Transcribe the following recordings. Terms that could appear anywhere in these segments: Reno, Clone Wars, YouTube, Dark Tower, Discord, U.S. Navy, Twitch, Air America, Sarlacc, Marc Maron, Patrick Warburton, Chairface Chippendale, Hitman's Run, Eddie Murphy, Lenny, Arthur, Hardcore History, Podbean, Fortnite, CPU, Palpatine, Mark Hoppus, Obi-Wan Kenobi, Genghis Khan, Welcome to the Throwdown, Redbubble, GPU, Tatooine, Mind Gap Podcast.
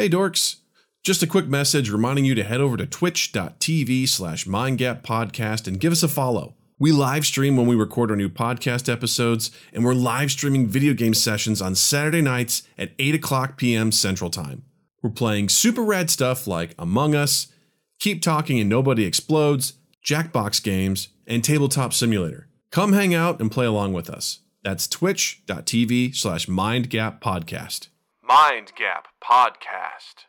Hey dorks, just a quick message reminding you to head over to twitch.tv/mindgappodcast and give us a follow. We live stream when we record our new podcast episodes, and we're live streaming video game sessions on Saturday nights at 8:00 p.m. Central Time. We're playing super rad stuff like Among Us, Keep Talking and Nobody Explodes, Jackbox Games, and Tabletop Simulator. Come hang out and play along with us. That's twitch.tv/mindgappodcast. Mind Gap Podcast.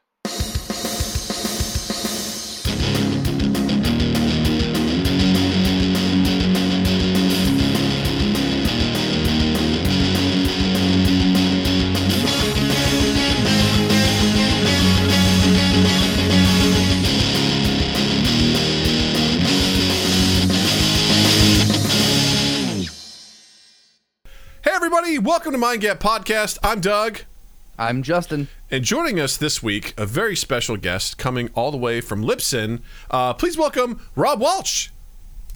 Everybody, welcome to Mind Gap Podcast. I'm Doug. I'm Justin. And joining us this week, a very special guest coming all the way from Libsyn. Please welcome Rob Walsh.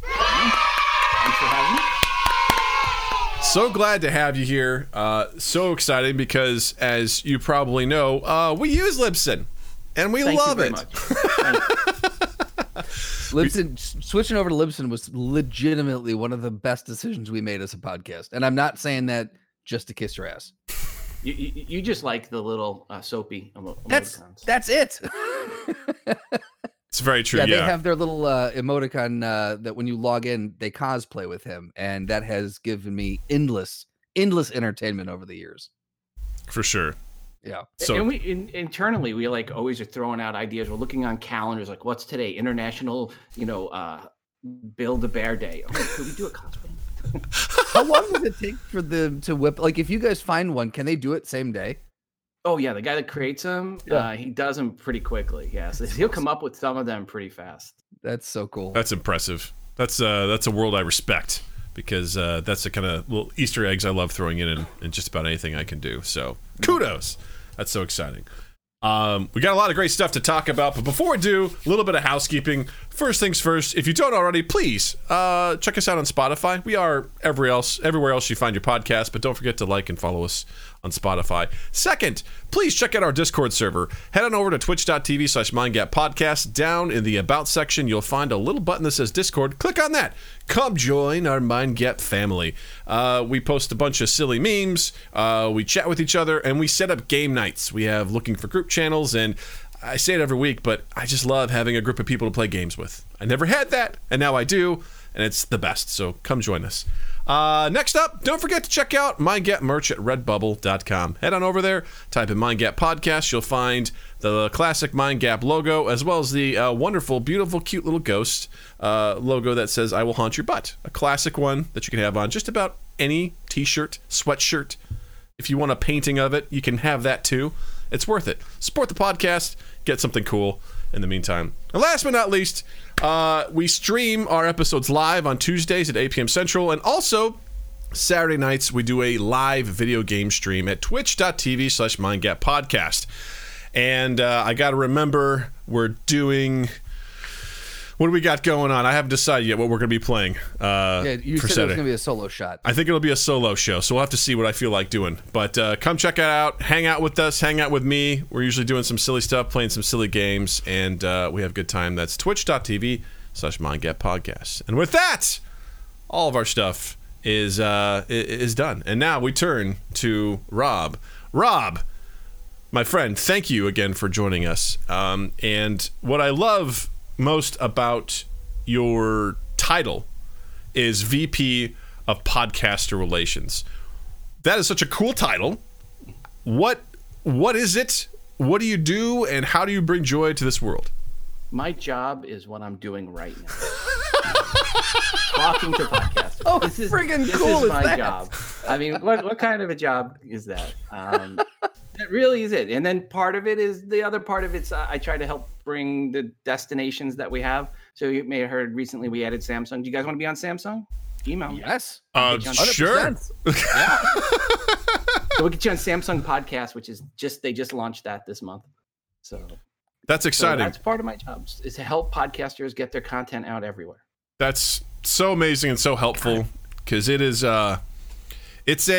Thanks for having me. So glad to have you here. So excited because, as you probably know, we use Libsyn and we love it. Libsyn, switching over to Libsyn was legitimately one of the best decisions we made as a podcast. And I'm not saying that just to kiss your ass. You just like the little soapy emoticons. That's it. It's very true. Yeah, they have their little emoticon that when you log in, they cosplay with him. And that has given me endless entertainment over the years. For sure. Yeah. So, and we internally, we like always are throwing out ideas. We're looking on calendars, like what's today? International, Build-A-Bear Day. Oh, could we do a cosplay? How long does it take for them to whip? Like, if you guys find one, can they do it same day? Oh yeah, the guy that creates them, he does them pretty quickly. Yeah, so he'll come up with some of them pretty fast. That's so cool. That's impressive. That's a world I respect because that's the kind of little Easter eggs I love throwing in just about anything I can do. So kudos. That's so exciting. We got a lot of great stuff to talk about, but before we do, a little bit of housekeeping. First things first, if you don't already, please check us out on Spotify. We are everywhere else you find your podcast, but don't forget to like and follow us on Spotify. Second, please check out our Discord server. Head on over to twitch.tv/mindgappodcast. Down in the About section, you'll find a little button that says Discord. Click on that. Come join our Mind Gap family. We post a bunch of silly memes. We chat with each other, and we set up game nights. We have looking for group channels, and I say it every week, but I just love having a group of people to play games with. I never had that, and now I do, and it's the best, so come join us. Next up, don't forget to check out Mind Gap merch at redbubble.com. Head on over there, type in Mind Gap Podcast. You'll find the classic Mind Gap logo, as well as the wonderful, beautiful, cute little ghost logo that says, I will haunt your butt. A classic one that you can have on just about any t-shirt, sweatshirt. If you want a painting of it, you can have that too. It's worth it. Support the podcast. Get something cool in the meantime. And last but not least, we stream our episodes live on Tuesdays at 8 p.m. Central. And also, Saturday nights, we do a live video game stream at twitch.tv/mindgappodcast. And I got to remember, we're doing... What do we got going on? I haven't decided yet what we're going to be playing you for said Saturday. It's going to be a solo shot. I think it'll be a solo show, so we'll have to see what I feel like doing. But come check it out. Hang out with us. Hang out with me. We're usually doing some silly stuff, playing some silly games, and we have a good time. That's twitch.tv/mindgappodcast. And with that, all of our stuff is done. And now we turn to Rob. Rob, my friend, thank you again for joining us. And what I love most about your title is VP of Podcaster Relations. That is such a cool title. What is it? What do you do, and how do you bring joy to this world? My job is what I'm doing right now. Talking to podcasters. Oh, this is friggin' cool. This is my job. I mean, what kind of a job is that? That really is it. And then part of it is the other part of it's I try to help bring the destinations that we have. So you may have heard recently we added Samsung. Do you guys want to be on Samsung? Email me. Yes. Sure. Yeah. So we'll get you on Samsung Podcast, which is they just launched that this month. So that's exciting. So that's part of my job is to help podcasters get their content out everywhere. That's so amazing and so helpful because it is it's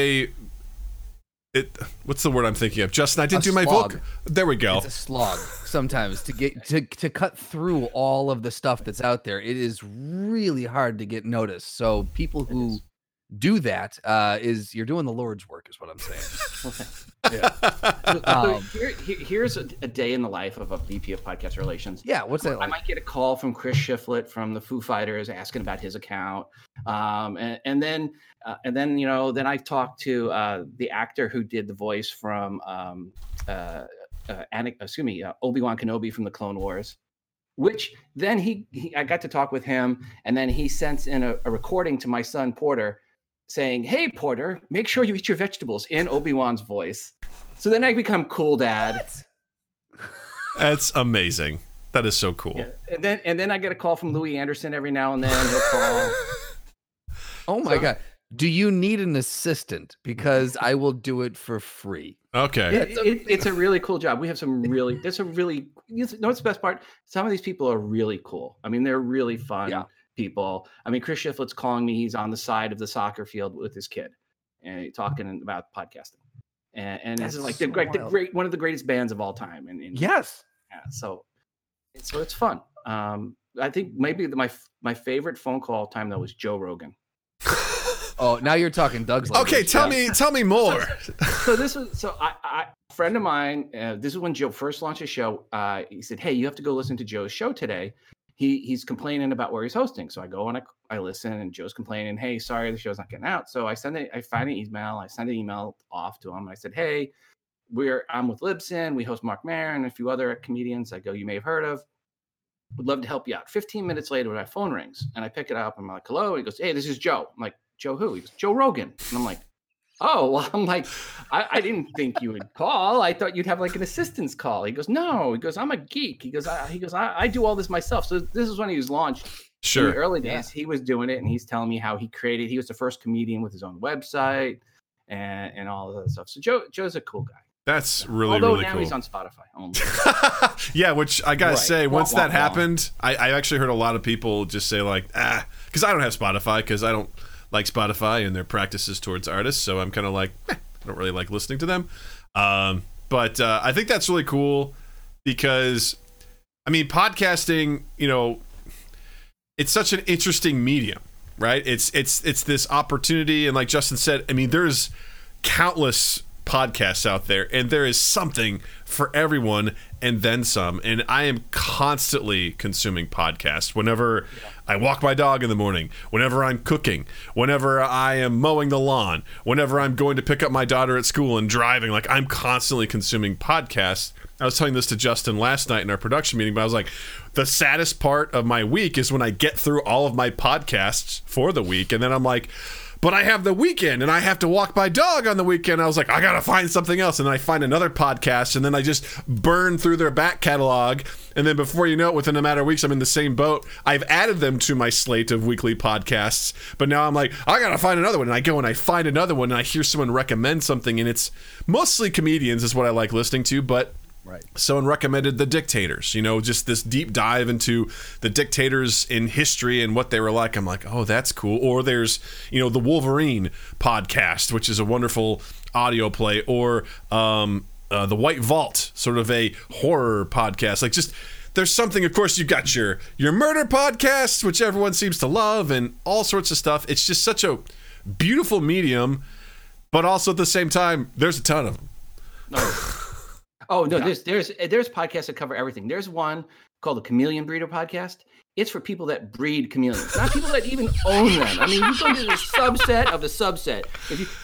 a What's the word I'm thinking of? Justin, I didn't do my book. There we go. It's a slog sometimes to get to cut through all of the stuff that's out there. It is really hard to get noticed. So people who do that is you're doing the Lord's work, is what I'm saying. Yeah. Here's a day in the life of a VP of podcast relations. Yeah, what's that like? I might get a call from Chris Shiflett from the Foo Fighters asking about his account, and then I've talked to the actor who did the voice from Obi-Wan Kenobi from the Clone Wars. Which then I got to talk with him, and then he sends in a recording to my son Porter, saying, "Hey Porter, make sure you eat your vegetables," in Obi-Wan's voice. So then I become cool dad. That's amazing. That is so cool. Yeah. And then I get a call from Louie Anderson every now and then. He'll call. Oh my God. Do you need an assistant? Because I will do it for free. Okay. It's a really cool job. We have some really, what's the best part? Some of these people are really cool. I mean, they're really fun people. I mean, Chris Shiflett's calling me. He's on the side of the soccer field with his kid and talking about podcasting. And this is like one of the greatest bands of all time. And yes. Yeah, so it's fun. I think maybe my favorite phone call time though was Joe Rogan. Oh, now you're talking Doug's language. Okay, tell me more. So a friend of mine, this is when Joe first launched his show. He said, "Hey, you have to go listen to Joe's show today. He's complaining about where he's hosting." So I go and I listen, and Joe's complaining, "Hey, sorry, the show's not getting out." So I send an email off to him. And I said, "Hey, I'm with Libsyn. We host Marc Maron and a few other comedians. I go, you may have heard of. Would love to help you out." 15 minutes later, my phone rings, and I pick it up. I'm like, "Hello." And he goes, "Hey, this is Joe." I'm like, "Joe who?" He goes, "Joe Rogan." And I'm like, "Oh, well," I'm like, I didn't think you would call. I thought you'd have like an assistant's call." He goes, "No." He goes, "I'm a geek." He goes, I do all this myself." So this is when he was launched. Sure. In the early days, he was doing it, and he's telling me how he was the first comedian with his own website and all of that stuff. So Joe's a cool guy. That's really, really cool. Although now he's on Spotify only. Yeah, which I got to say, once that happened, I actually heard a lot of people just say like, because I don't have Spotify because I don't like Spotify and their practices towards artists, so I'm kind of like, I don't really like listening to them. But I think that's really cool because, I mean, podcasting, you know, it's such an interesting medium, right? It's this opportunity, and like Justin said, I mean, there's countless podcasts out there, and there is something for everyone and then some. And I am constantly consuming podcasts whenever I walk my dog in the morning, whenever I'm cooking, whenever I am mowing the lawn, whenever I'm going to pick up my daughter at school and driving. Like, I'm constantly consuming podcasts. I was telling this to Justin last night in our production meeting, but I was like, the saddest part of my week is when I get through all of my podcasts for the week, and then I'm like, but I have the weekend, and I have to walk my dog on the weekend. I was like, I got to find something else. And then I find another podcast, and then I just burn through their back catalog. And then before you know it, within a matter of weeks, I'm in the same boat. I've added them to my slate of weekly podcasts, but now I'm like, I got to find another one. And I go and I find another one, and I hear someone recommend something, and it's mostly comedians is what I like listening to, but right. Someone recommended The Dictators, you know, just this deep dive into the dictators in history and what they were like. I'm like, oh, that's cool. Or there's, you know, the Wolverine podcast, which is a wonderful audio play, or the White Vault, sort of a horror podcast. Like, just there's something. Of course, you've got your murder podcasts, which everyone seems to love, and all sorts of stuff. It's just such a beautiful medium, but also at the same time, there's a ton of them. Oh. Oh no, yeah. There's podcasts that cover everything. There's one called the Chameleon Breeder Podcast. It's for people that breed chameleons, not people that even own them. I mean, you go to the subset of the subset.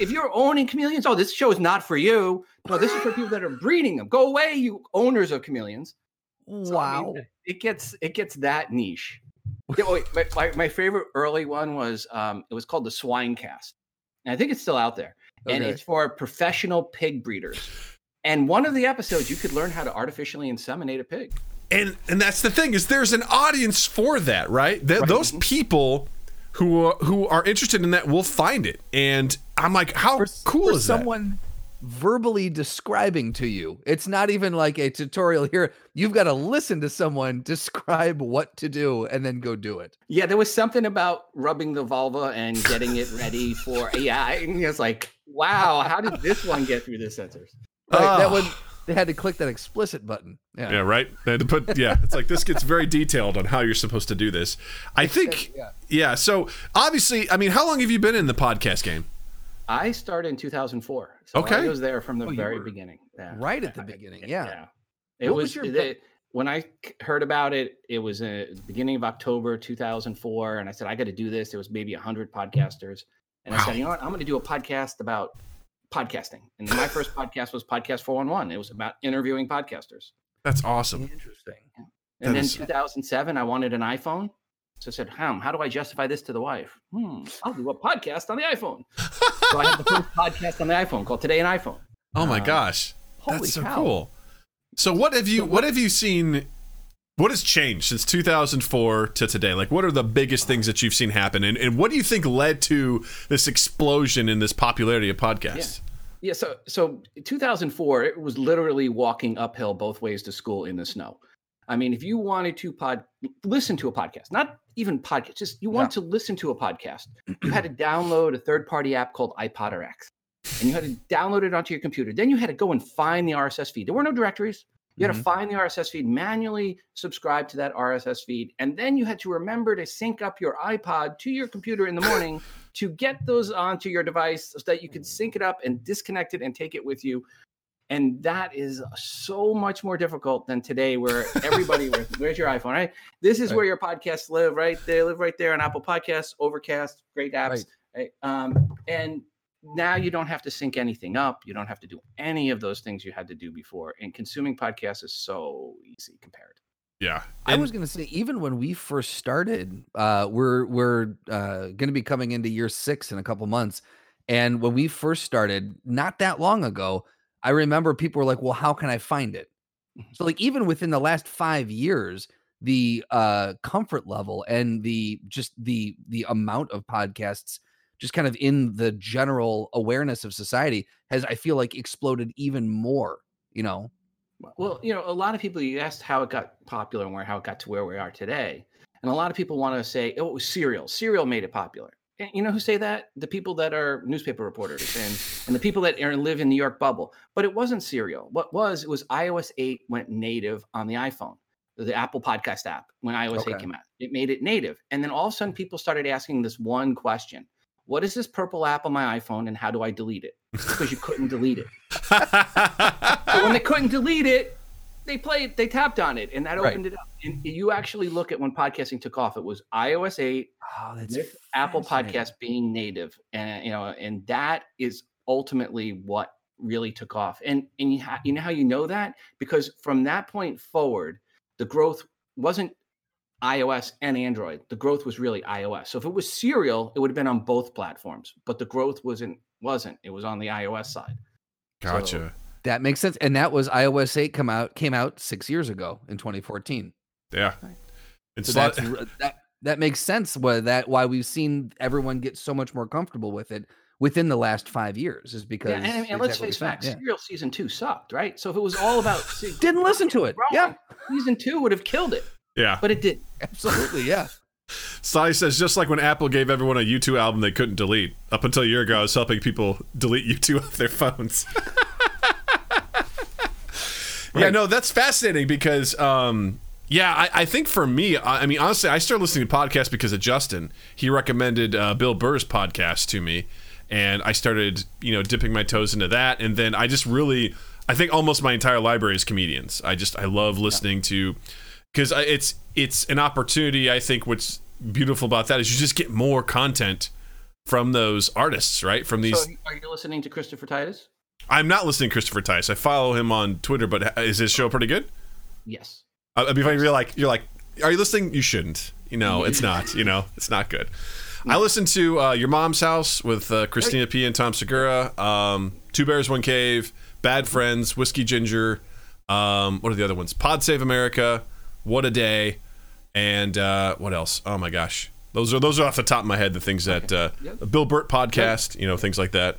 If you're owning chameleons, oh, this show is not for you. No, this is for people that are breeding them. Go away, you owners of chameleons. So, wow, I mean, it gets that niche. My favorite early one was it was called the Swine Cast, and I think it's still out there. Okay. And it's for professional pig breeders. And one of the episodes, you could learn how to artificially inseminate a pig. And that's the thing, is there's an audience for that, right? Those people who are interested in that will find it. And I'm like, how cool is that? verbally describing to you. It's not even like a tutorial here. You've got to listen to someone describe what to do and then go do it. Yeah, there was something about rubbing the vulva and getting it ready for, yeah, I was like, wow, how did this one get through the sensors? Like, that one, they had to click that explicit button. Yeah, right? They had to put, it's like this gets very detailed on how you're supposed to do this. I think, so obviously, I mean, how long have you been in the podcast game? I started in 2004. So I was there from the very beginning. Yeah. Right at the beginning. Yeah. It when I heard about it, it was the beginning of October 2004. And I said, I got to do this. There was maybe 100 podcasters. And I said, you know what? I'm going to do a podcast about podcasting. And my first podcast was Podcast 411. It was about interviewing podcasters. That's awesome. Interesting. Yeah. And then 2007, I wanted an iPhone. So I said, how do I justify this to the wife? I'll do a podcast on the iPhone. So I had the first podcast on the iPhone called Today in iPhone. Oh my gosh. That's so cool. So what have you seen? What has changed since 2004 to today? Like, what are the biggest things that you've seen happen? And what do you think led to this explosion in this popularity of podcasts? Yeah. So 2004, it was literally walking uphill both ways to school in the snow. I mean, if you wanted to listen to a podcast, not even podcast, just you want to listen to a podcast, you had to download a third-party app called iPodderX, and you had to download it onto your computer. Then you had to go and find the RSS feed. There were no directories. You had to find the RSS feed, manually subscribe to that RSS feed, and then you had to remember to sync up your iPod to your computer in the morning to get those onto your device so that you could sync it up and disconnect it and take it with you. And that is so much more difficult than today where everybody, where's your iPhone, right? This is where your podcasts live, right? They live right there on Apple Podcasts, Overcast, great apps. Right? And now you don't have to sync anything up. You don't have to do any of those things you had to do before. And consuming podcasts is so easy compared. Yeah. I was going to say, even when we first started, we're going to be coming into year 6 in a couple months. And when we first started, not that long ago, I remember people were like, well, how can I find it? So like even within the last 5 years, the comfort level and the amount of podcasts just kind of in the general awareness of society has, I feel like, exploded even more, you know? Well, you know, a lot of people, you asked how it got popular and how it got to where we are today. And a lot of people want to say, oh, it was Serial. Serial made it popular. You know who say that? The people that are newspaper reporters and the people that live in New York bubble. But it wasn't Serial. It was iOS 8 went native on the iPhone, the Apple Podcast app, when iOS 8 came out. It made it native. And then all of a sudden, people started asking this one question. What is this purple app on my iPhone, and how do I delete it? Because you couldn't delete it. But when they couldn't delete it, they tapped on it, and that opened it up. And you actually look at when podcasting took off, it was iOS 8 with Apple Podcasts being native. And, you know, and that is ultimately what really took off. And you know how you know that? Because from that point forward, the growth wasn't iOS and Android. The growth was really iOS. So if it was Serial, it would have been on both platforms, but the growth wasn't. It was on the iOS side. Gotcha. So, that makes sense. And that was iOS 8 came out 6 years ago in 2014. Yeah. So that makes sense why we've seen everyone get so much more comfortable with it within the last 5 years is because... Yeah, and let's face facts, Serial Season 2 sucked, right? So if it was all about... didn't listen to it. Yeah. Season 2 would have killed it. Yeah. But it didn't. Absolutely, yeah. Sally says, just like when Apple gave everyone a U2 album they couldn't delete. Up until a year ago, I was helping people delete U2 off their phones. Right. Yeah, no, that's fascinating because... I think for me, I mean, honestly, I started listening to podcasts because of Justin. He recommended Bill Burr's podcast to me, and I started, you know, dipping my toes into that. And then I just really, I think almost my entire library is comedians. I love listening to, because it's an opportunity. I think what's beautiful about that is you just get more content from those artists, right? From these. So are you listening to Christopher Titus? I'm not listening to Christopher Titus. I follow him on Twitter, but is his show pretty good? Yes. I'd be funny if you're like, are you listening? You shouldn't. You know, it's not. You know, it's not good. I listened to Your Mom's House with Christina P. and Tom Segura, Two Bears, One Cave, Bad Friends, Whiskey Ginger. What are the other ones? Pod Save America, What a Day, and what else? Oh my gosh, those are off the top of my head the things that Bill Burt podcast, you know, things like that.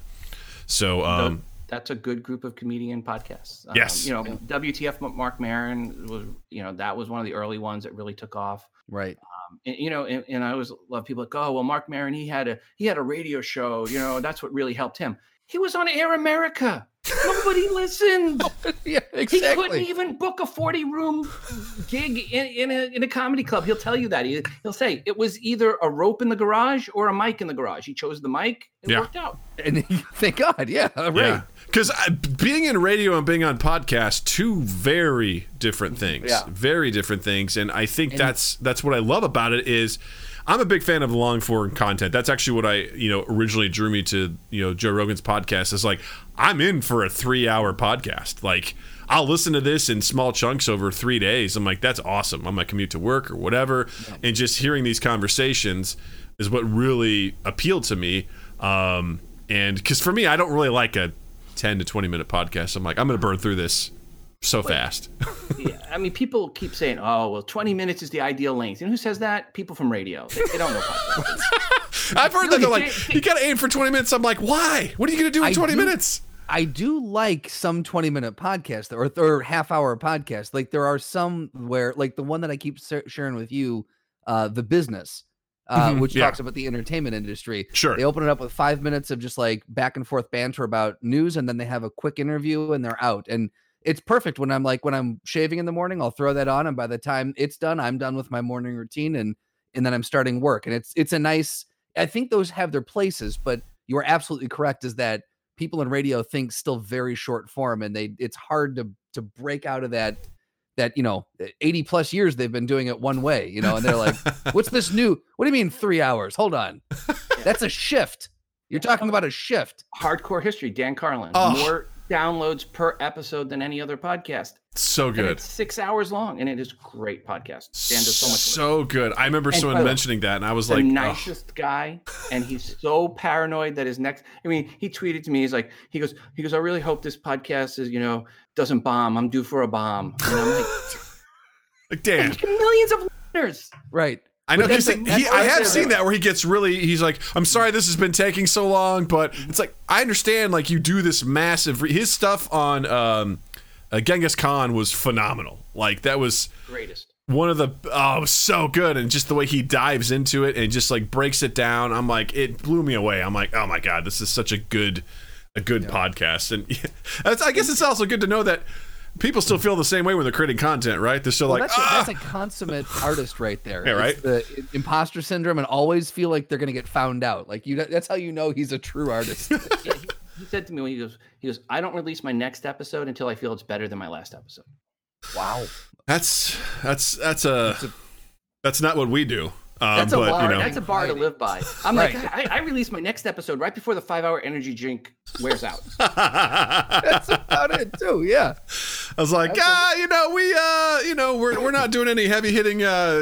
So. that's a good group of comedian podcasts. Yes. You know, WTF Marc Maron was, you know, that was one of the early ones that really took off. Right. And, you know, and I always love people like, oh, well, Marc Maron, he had a radio show, you know, that's what really helped him. He was on Air America. Nobody listened. Yeah, exactly. He couldn't even book a 40-room gig in a comedy club. He'll tell you that. He'll say it was either a rope in the garage or a mic in the garage. He chose the mic. It worked out. And thank God. Yeah. Right. Yeah. Because being in radio and being on podcast, two very different things. Yeah. Very different things. And I think that's what I love about it is I'm a big fan of long form content. That's actually what I, you know, originally drew me to, you know, Joe Rogan's podcast. It's like I'm in for a 3-hour podcast. Like I'll listen to this in small chunks over 3 days. I'm like, that's awesome. On my commute to work or whatever. Yeah. And just hearing these conversations is what really appealed to me. And because for me, I don't really like a 10 to 20 minute podcast. I'm like, I'm going to burn through this so fast. Yeah, I mean, people keep saying, oh, well, 20 minutes is the ideal length. And who says that? People from radio. They don't know podcasts. I've heard that they're like, you got to aim for 20 minutes. I'm like, why? What are you going to do in 20 minutes? I do like some 20-minute podcasts or half-hour podcasts. Like there are some where, like the one that I keep sharing with you, The Business, which talks about the entertainment industry. Sure. They open it up with 5 minutes of just like back and forth banter about news, and then they have a quick interview and they're out. And it's perfect when I'm like, when I'm shaving in the morning, I'll throw that on. And by the time it's done, I'm done with my morning routine and then I'm starting work. And it's a nice, I think those have their places, but you are absolutely correct is that people in radio think still very short form. And it's hard to break out of that, you know, 80 plus years they've been doing it one way, you know, and they're like, what's this new, what do you mean 3 hours? Hold on. That's a shift. You're talking about a shift. Hardcore history. Dan Carlin. Oh. More downloads per episode than any other podcast. So good. And it's 6 hours long, and it is a great podcast. Dan does so much. So good. I remember someone mentioning that, and I was like, nicest guy, and he's so paranoid that his next. I mean, he tweeted to me. He's like, he goes, I really hope this podcast is, you know, doesn't bomb. I'm due for a bomb. And I'm like, like Dan, and millions of listeners, right? I know. I have seen that where he gets really. He's like, "I'm sorry, this has been taking so long," but it's like I understand. Like you do this massive. His stuff on Genghis Khan was phenomenal. Like that was greatest. One of the it was so good, and just the way he dives into it and just like breaks it down. I'm like, it blew me away. I'm like, oh my God, this is such a good podcast. And I guess it's also good to know that people still feel the same way when they're creating content, right? They're still that's a consummate artist right there. Yeah, right? It's the imposter syndrome and always feel like they're going to get found out. Like you, that's how you know he's a true artist. Yeah, he said to me when he goes, I don't release my next episode until I feel it's better than my last episode. Wow. That's not what we do. That's a bar. You know. That's a bar to live by. I'm right. Like, I release my next episode right before the 5-hour energy drink wears out. That's about it too. Yeah. I was like, we're not doing any heavy hitting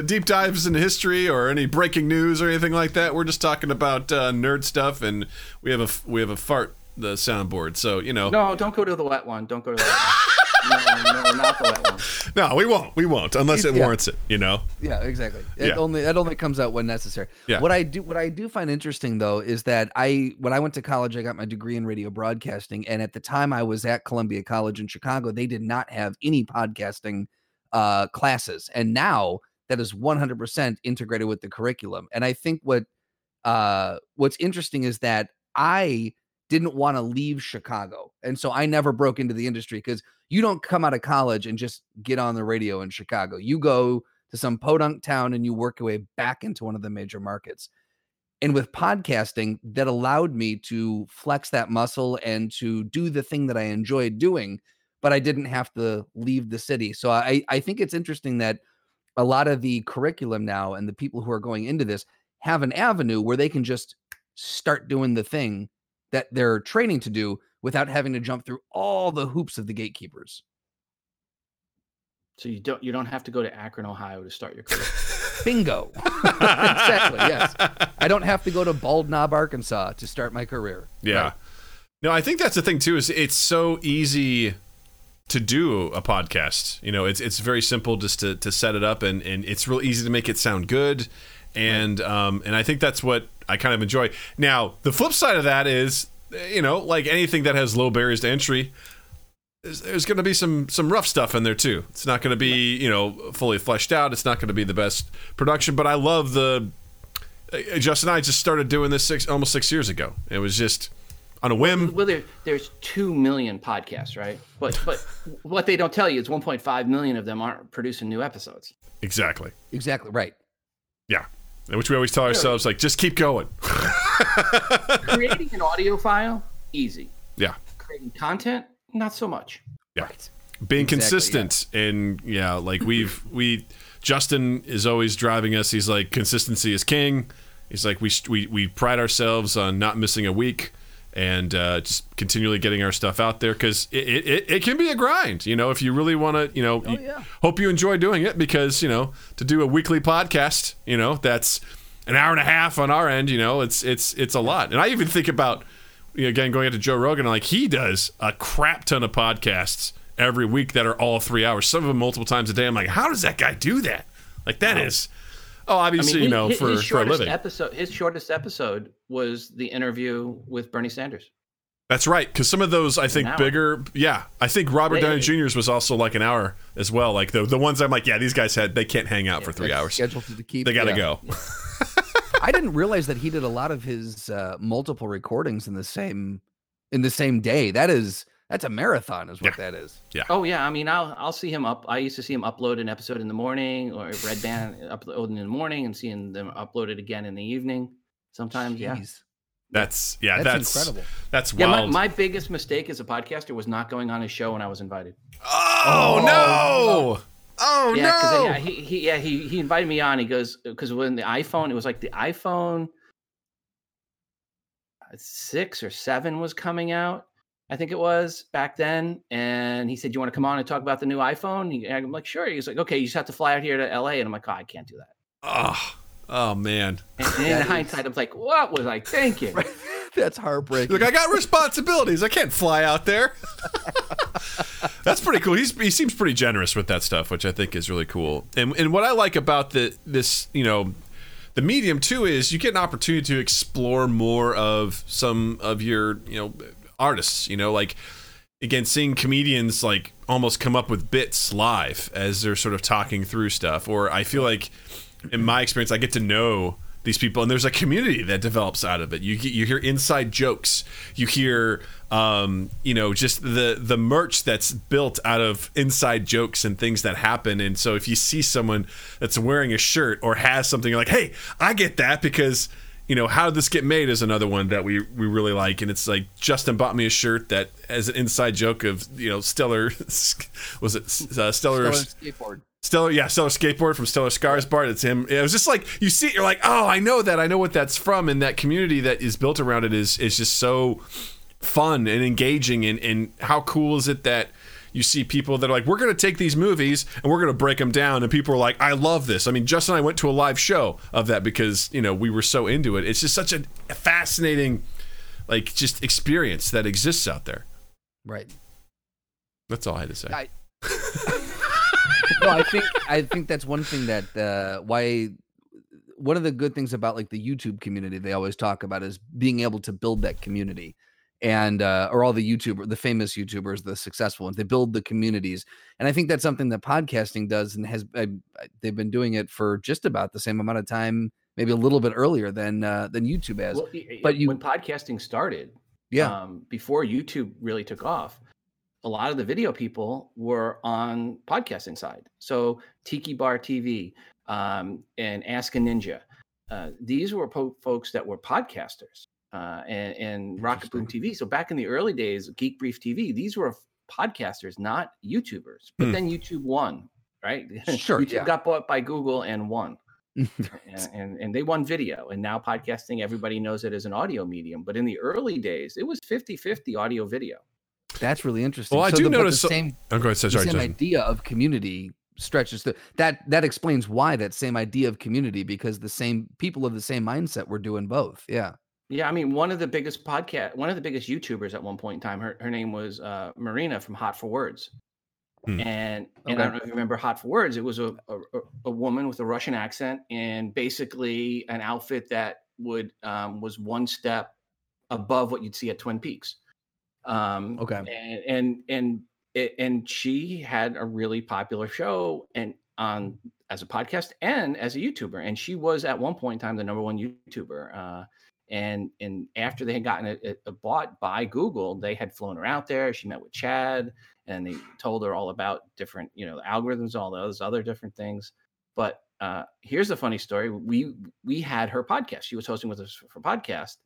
deep dives into history or any breaking news or anything like that. We're just talking about nerd stuff, and we have a fart the soundboard. So you know. No, don't go to the wet one. Don't go to the wet one. No, not the wet one. No, we won't unless it warrants it, you know. Yeah, exactly. It only comes out when necessary. Yeah. What I do find interesting though is that when I went to college, I got my degree in radio broadcasting, and at the time I was at Columbia College in Chicago. They did not have any podcasting classes, and now that is 100% integrated with the curriculum. And I think what's interesting is that I didn't want to leave Chicago, and so I never broke into the industry, because you don't come out of college and just get on the radio in Chicago. You go to some podunk town and you work your way back into one of the major markets. And with podcasting, that allowed me to flex that muscle and to do the thing that I enjoyed doing, but I didn't have to leave the city. So I think it's interesting that a lot of the curriculum now and the people who are going into this have an avenue where they can just start doing the thing that they're training to do without having to jump through all the hoops of the gatekeepers. So you don't have to go to Akron, Ohio to start your career. Bingo. Exactly. Yes. I don't have to go to Bald Knob, Arkansas to start my career. Yeah. Right. No, I think that's the thing too, is it's so easy to do a podcast. You know, it's very simple just to set it up, and it's real easy to make it sound good. And I think that's what I kind of enjoy. Now, the flip side of that is you know, like anything that has low barriers to entry, there's going to be some rough stuff in there too. It's not going to be, you know, fully fleshed out. It's not going to be the best production, but I love the... Justin and I just started doing this almost 6 years ago. It was just on a whim. Well, there's 2 million podcasts, right? But what they don't tell you is 1.5 million of them aren't producing new episodes. Exactly. Exactly right. Yeah, which we always tell ourselves, like, just keep going. Creating an audio file, easy. Yeah. Creating content, not so much. Yeah. Right. Being consistent, and yeah, like we Justin is always driving us. He's like, consistency is king. He's like, we pride ourselves on not missing a week and just continually getting our stuff out there, because it can be a grind, you know, if you really want to, you know. Oh, yeah. Hope you enjoy doing it, because, you know, to do a weekly podcast, you know, that's an hour and a half on our end, you know, it's a lot. And I even think about, you know, again, going into Joe Rogan, like, he does a crap ton of podcasts every week that are all 3 hours, some of them multiple times a day. I'm like, how does that guy do that? Like, that is... Oh, obviously, I mean, for a living. His shortest episode was the interview with Bernie Sanders. That's right, because some of those, I think, bigger... Yeah, I think Robert Downey Jr.'s was also like an hour as well. Like, the ones I'm like, yeah, these guys had... They can't hang out for 3 hours. Scheduled to keep, they got to go. Yeah. I didn't realize that he did a lot of his multiple recordings in the same day. That's a marathon is what that is. Yeah. Oh yeah. I mean, I'll see him up. I used to see him upload an episode in the morning, or Red Band uploading in the morning and seeing them upload it again in the evening. Sometimes. Jeez. Yeah. That's incredible. That's wild. Yeah, my biggest mistake as a podcaster was not going on his show when I was invited. Oh no. Oh yeah, no. Yeah. He invited me on. He goes, because when the iPhone, it was like the iPhone 6 or 7 was coming out, I think it was back then. And he said, you want to come on and talk about the new iPhone? And I'm like, sure. He's like, okay, you just have to fly out here to LA. And I'm like, oh, I can't do that. Oh man. And in hindsight, I'm like, what was I thinking? That's heartbreaking. Look, I got responsibilities. I can't fly out there. That's pretty cool. He seems pretty generous with that stuff, which I think is really cool. And what I like about this, you know, the medium too, is you get an opportunity to explore more of some of your, you know, artists, you know, like, again, seeing comedians like almost come up with bits live as they're sort of talking through stuff. Or I feel like in my experience, I get to know these people, and there's a community that develops out of it. You hear inside jokes, you hear, you know, just the merch that's built out of inside jokes and things that happen. And so if you see someone that's wearing a shirt or has something, you're like, hey, I get that, because, you know, how did this get made is another one that we really like. And it's like, Justin bought me a shirt that, as an inside joke of, you know, Stellar Skateboard from Stellar Skarsgård. It's him. It was just like, you see it, you're like, oh, I know that. I know what that's from. And that community that is built around it is just so fun and engaging. And how cool is it that you see people that are like, we're going to take these movies and we're going to break them down. And people are like, I love this. I mean, Justin and I went to a live show of that because, you know, we were so into it. It's just such a fascinating, like, just experience that exists out there. Right. That's all I had to say. I think that's one thing that one of the good things about, like, the YouTube community they always talk about is being able to build that community. And or all the famous YouTubers, the successful ones, they build the communities. And I think that's something that podcasting does, and they've been doing it for just about the same amount of time, maybe a little bit earlier than YouTube has. Well, when podcasting started, before YouTube really took off, a lot of the video people were on podcasting side. So Tiki Bar TV and Ask a Ninja, these were folks that were podcasters. And Rocket Boom TV. So back in the early days, Geek Brief TV, these were podcasters, not YouTubers. But then YouTube won, right? Sure. YouTube got bought by Google and won. and they won video. And now podcasting, everybody knows it as an audio medium. But in the early days, it was 50-50 audio video. That's really interesting. Well, the same idea of community stretches through. That explains why that same idea of community, because the same people of the same mindset were doing both. Yeah. Yeah, I mean, one of the biggest YouTubers at one point in time, her name was Marina from Hot for Words. And I don't know if you remember Hot for Words. It was a woman with a Russian accent and basically an outfit that was one step above what you'd see at Twin Peaks. And she had a really popular show and on as a podcast and as a YouTuber. And she was at one point in time the #1 YouTuber. And after they had gotten it bought by Google, they had flown her out there. She met with Chad and they told her all about different, the algorithms, all those other different things. But here's the funny story. We had her podcast. She was hosting with us for podcast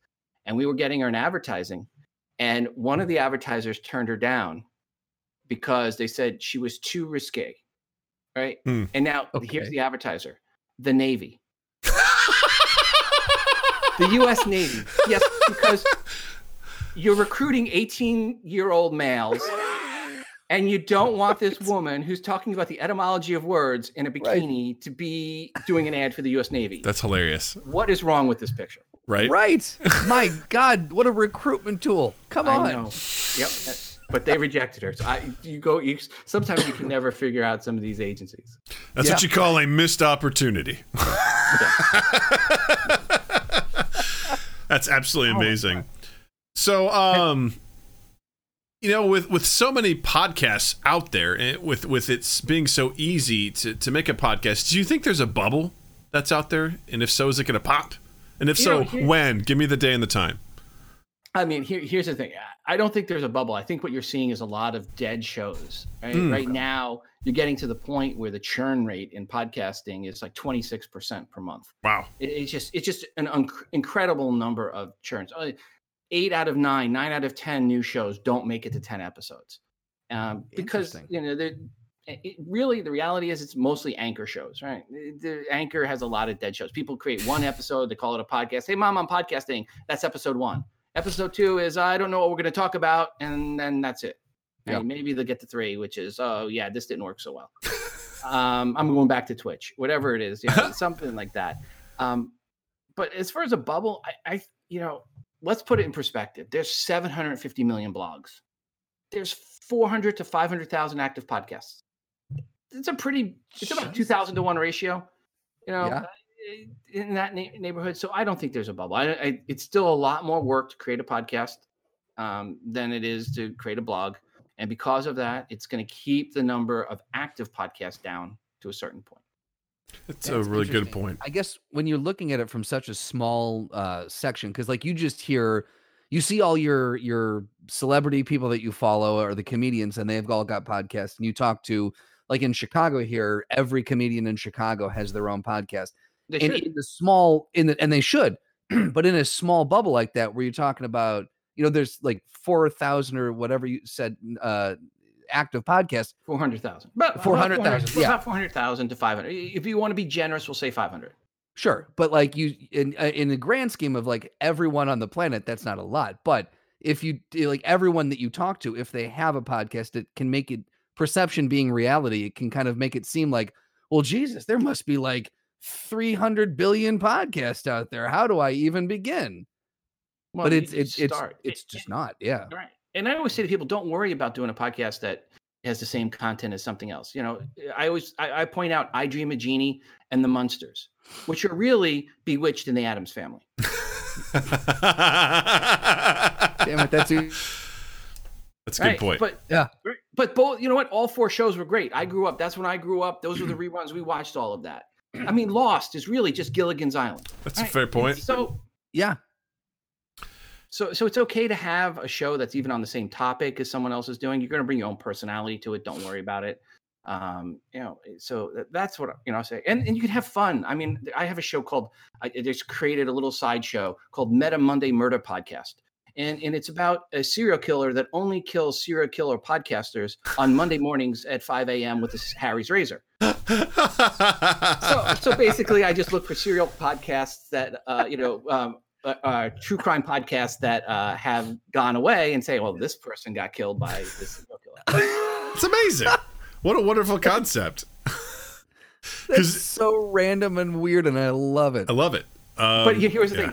and we were getting her in advertising. And one of the advertisers turned her down because they said she was too risque. Right. Mm. And now here's the advertiser, the Navy. The U.S. Navy. Yes, because you're recruiting 18-year-old males, and you don't want this woman who's talking about the etymology of words in a bikini to be doing an ad for the U.S. Navy. That's hilarious. What is wrong with this picture? Right? Right. My God, what a recruitment tool. Come on. I know. Yep. But they rejected her. So sometimes you can never figure out some of these agencies. That's what you call a missed opportunity. That's absolutely amazing. So, with so many podcasts out there, and with it being so easy to make a podcast, do you think there's a bubble that's out there? And if so, is it going to pop? And if so, when? Give me the day and the time. I mean, here's the thing. I don't think there's a bubble. I think what you're seeing is a lot of dead shows. Right? Right now, you're getting to the point where the churn rate in podcasting is like 26% per month. Wow. It's just an incredible number of churns. 8 out of 9, 9 out of 10 new shows don't make it to 10 episodes. Because, the reality is it's mostly anchor shows, right? The anchor has a lot of dead shows. People create one episode, they call it a podcast. Hey, Mom, I'm podcasting. That's episode 1. Episode 2 is I don't know what we're going to talk about, and then that's it. Yep. Maybe they'll get to 3, which is this didn't work so well. I'm going back to Twitch, whatever it is, something like that. But as far as a bubble, I let's put it in perspective. There's 750 million blogs. There's 400 to 500,000 active podcasts. It's about 2,000 to 1 ratio. In that neighborhood. So I don't think there's a bubble. It's still a lot more work to create a podcast than it is to create a blog. And because of that, it's going to keep the number of active podcasts down to a certain point. That's a really good point. I guess when you're looking at it from such a small section, because like you see all your celebrity people that you follow or the comedians and they've all got podcasts and you talk to, like in Chicago here, every comedian in Chicago has their own podcast. They should, but in a small bubble like that, where you're talking about, there's like 4,000 or whatever you said, active podcasts, 400,000, but 400,000, about 400,000 to 500. If you want to be generous, we'll say 500. Sure. But like in the grand scheme of like everyone on the planet, that's not a lot. But if you like everyone that you talk to, if they have a podcast, it can make it perception being reality. It can kind of make it seem like, well, Jesus, there must be like 300 billion podcasts out there. How do I even begin? Well, but it's just not. Yeah. Right. And I always say to people, don't worry about doing a podcast that has the same content as something else. I point out I Dream a Genie and the Munsters, which are really Bewitched in the Addams Family. Damn it. That's a good point. But both, all 4 shows were great. That's when I grew up. Those were the reruns. We watched all of that. Lost is really just Gilligan's Island. That's a fair point. So it's okay to have a show that's even on the same topic as someone else is doing. You're going to bring your own personality to it. Don't worry about it. So that's what I say. And you can have fun. I mean, I have a show called, I just created a little side show called Meta Monday Murder Podcast. And it's about a serial killer that only kills serial killer podcasters on Monday mornings at 5 a.m. with Harry's razor. So basically, I just look for serial podcasts that, true crime podcasts that have gone away and say, well, this person got killed by this serial killer. It's amazing. What a wonderful concept. It's so random and weird, and I love it. But here's the thing.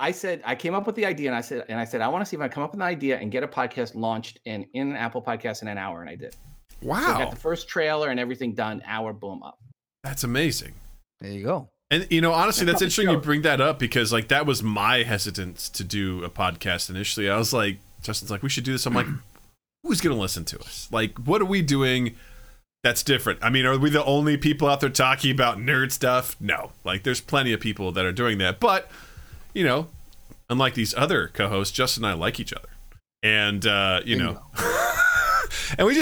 I came up with the idea, and I said, I want to see if I come up with an idea and get a podcast launched in Apple Podcasts in an hour, and I did. Wow! So I got the first trailer and everything done. Boom up. That's amazing. There you go. And, you know, honestly, that's interesting you bring that up, because, like, that was my hesitance to do a podcast initially. I was like, Justin's like, we should do this. I'm like, who's going to listen to us? Like, what are we doing that's different? I mean, are we the only people out there talking about nerd stuff? No. Like, there's plenty of people that are doing that. But, you know, unlike these other co-hosts, Justin and I like each other. And, you know. And we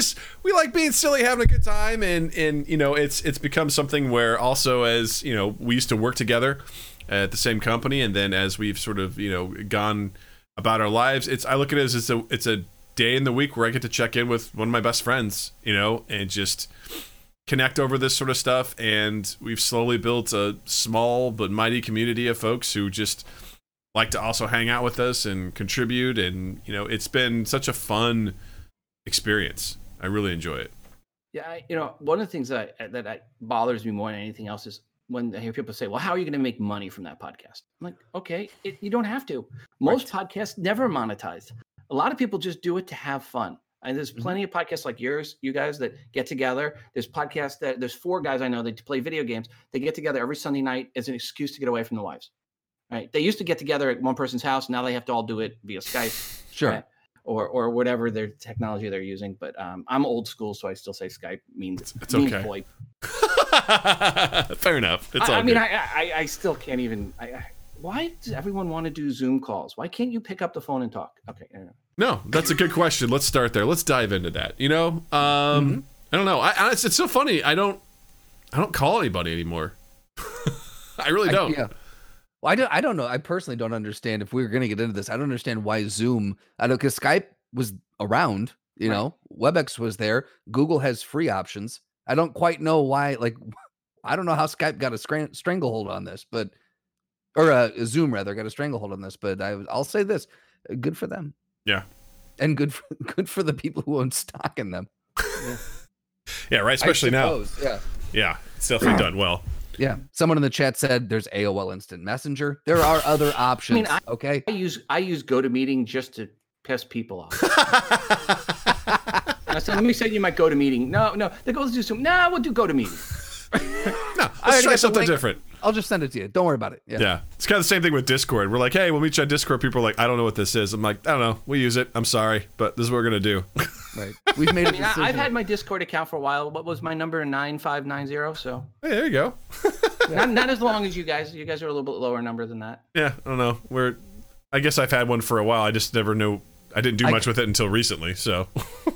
like being silly, having a good time, and you know, it's become something where also, as you know, we used to work together at the same company, and then as we've sort of, you know, gone about our lives, I look at it as it's a day in the week where I get to check in with one of my best friends, you know, and just connect over this sort of stuff. And we've slowly built a small but mighty community of folks who just like to also hang out with us and contribute, and you know, it's been such a fun experience. I really enjoy it. Yeah, you know, one of the things that bothers me more than anything else is when I hear people say, well, how are you going to make money from that podcast? I'm like, okay, you don't have to. Most podcasts never monetize. A lot of people just do it to have fun. And there's plenty of podcasts like yours, you guys, that get together. There's podcasts that there's four guys I know that play video games. They get together every Sunday night as an excuse to get away from the wives. Right? They used to get together at one person's house. Now they have to all do it via Skype. Sure. Right? Or whatever their technology they're using, but I'm old school, so I still say Skype means it's okay. Boy. Fair enough. It's all good. Mean, I still can't even. Why does everyone want to do Zoom calls? Why can't you pick up the phone and talk? Okay, I don't know. No, that's a good question. Let's start there. Let's dive into that. You know, I don't know. It's so funny. I don't call anybody anymore. I really don't. Yeah. Well, I don't know. I personally don't understand, if we were going to get into this, I don't understand why Zoom, because Skype was around, you know, WebEx was there. Google has free options. I don't quite know why, like, I don't know how Skype got a stranglehold on this, but, or Zoom rather got a stranglehold on this, but I'll say this, good for them. Yeah. And good for the people who own stock in them. Yeah. Yeah. Right. Especially now. Yeah. Yeah. It's definitely done well. Yeah. Someone in the chat said there's AOL Instant Messenger. There are other options. I mean, okay. I use GoToMeeting just to piss people off. I said, let me send you my GoToMeeting. No. They go, let's do Zoom. No, we'll do GoToMeeting. No, let's try something different. I'll just send it to you. Don't worry about it. Yeah. Yeah. It's kind of the same thing with Discord. We're like, hey, when we chat Discord, people are like, I don't know what this is. I'm like, I don't know. We use it. I'm sorry, but this is what we're going to do. Right. We've made a decision. I've had my Discord account for a while. What was my number? 9590. So hey, there you go. not as long as you guys. You guys are a little bit lower number than that. Yeah, I don't know. I guess I've had one for a while. I just never knew. I didn't do much with it until recently. So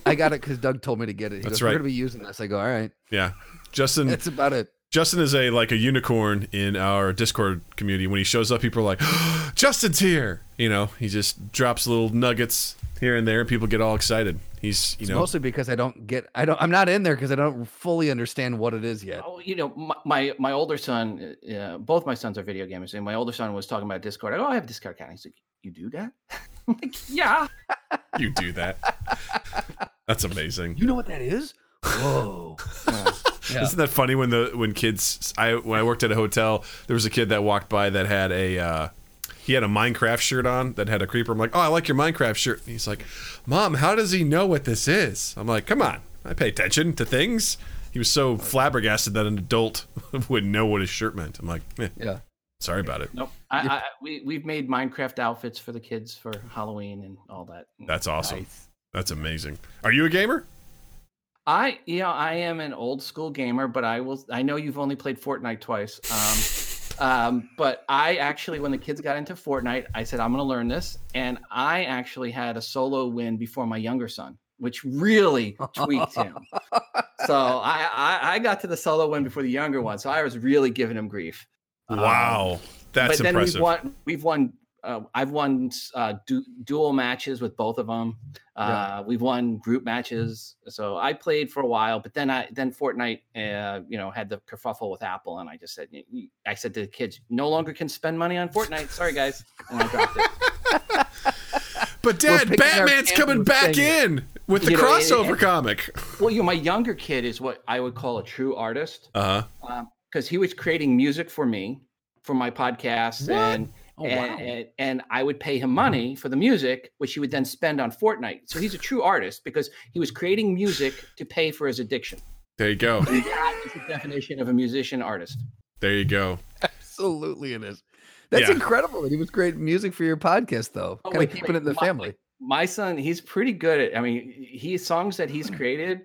I got it because Doug told me to get it. He goes, right. We're going to be using this. I go, all right. Yeah, Justin. That's about it. Justin is a unicorn in our Discord community. When he shows up, people are like, oh, Justin's here. You know, he just drops little nuggets here and there, and people get all excited. It's mostly because I'm not in there because I don't fully understand what it is yet. Oh, you know, my older son, both my sons are video gamers, and my older son was talking about Discord. I go, I have a Discord account. He's like, you do that? I'm like, yeah. You do that. That's amazing. You know what that is? Whoa. Yeah. Isn't that funny when I worked at a hotel, there was a kid that walked by that had a Minecraft shirt on that had a creeper. I'm like, oh, I like your Minecraft shirt. And he's like, Mom, how does he know what this is? I'm like, come on, I pay attention to things. He was so flabbergasted that an adult wouldn't know what his shirt meant. I'm like, yeah, sorry about it. Nope. We've made Minecraft outfits for the kids for Halloween and all that. That's awesome. Nice. That's amazing. Are you a gamer? I am an old school gamer, but I know you've only played Fortnite twice. But I actually, when the kids got into Fortnite, I said, I'm going to learn this. And I actually had a solo win before my younger son, which really tweaked him. So I got to the solo win before the younger one. So I was really giving him grief. Wow. That's but then impressive. I've won dual matches with both of them. We've won group matches. So I played for a while, but then Fortnite, had the kerfuffle with Apple, and I just said, to the kids, no longer can spend money on Fortnite. Sorry, guys. And I dropped it. But Dad, Batman's coming back in with the crossover comic. Well, my younger kid is what I would call a true artist. Uh huh. Because he was creating music for me, for my podcast, and. Oh, wow. And I would pay him money for the music, which he would then spend on Fortnite. So he's a true artist because he was creating music to pay for his addiction. There you go. That is the definition of a musician artist. There you go. Absolutely it is. That's incredible. It was great music for your podcast, though. Oh, kind of keeping it in the family. My son, he's pretty good at, I mean, his songs that he's created,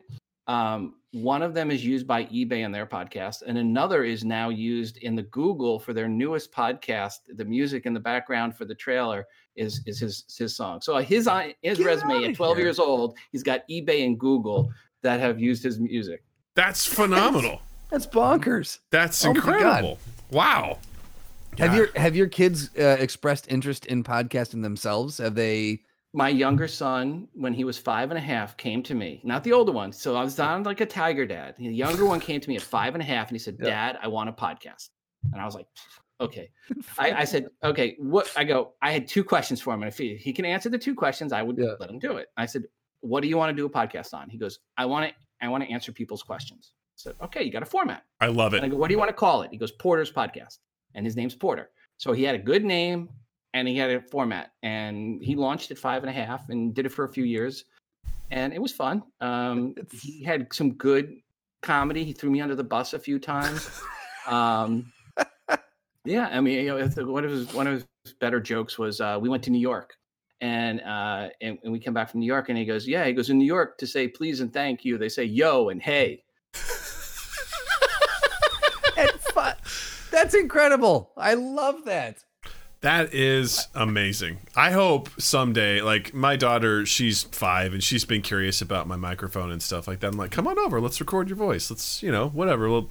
one of them is used by eBay in their podcast, and another is now used in the Google for their newest podcast. The music in the background for the trailer is his song. So his resume at 12 years old, he's got eBay and Google that have used his music. That's phenomenal. That's bonkers. That's incredible. Wow. Yeah. Have your kids expressed interest in podcasting themselves? Have they? My younger son, when he was 5.5, came to me. Not the older one. So I was on like a tiger dad. The younger one came to me at 5.5 and he said, Dad, I want a podcast. And I was like, okay. I said, okay, what? I go, I had two questions for him. And if he can answer the two questions, I would let him do it. I said, what do you want to do a podcast on? He goes, I want to answer people's questions. I said, okay, you got a format. I love it. And I go, what do you want to call it? He goes, Porter's Podcast. And his name's Porter. So he had a good name and he had a format, and he launched at 5.5 and did it for a few years. And it was fun. He had some good comedy. He threw me under the bus a few times. I mean, you know, one of his better jokes was we went to New York. And we came back from New York, and he goes, in New York, to say please and thank you, they say yo and hey. That's incredible. I love that. That is amazing. I hope someday, like my daughter, she's 5 and she's been curious about my microphone and stuff like that. I'm like, come on over. Let's record your voice. Let's, you know, whatever. We'll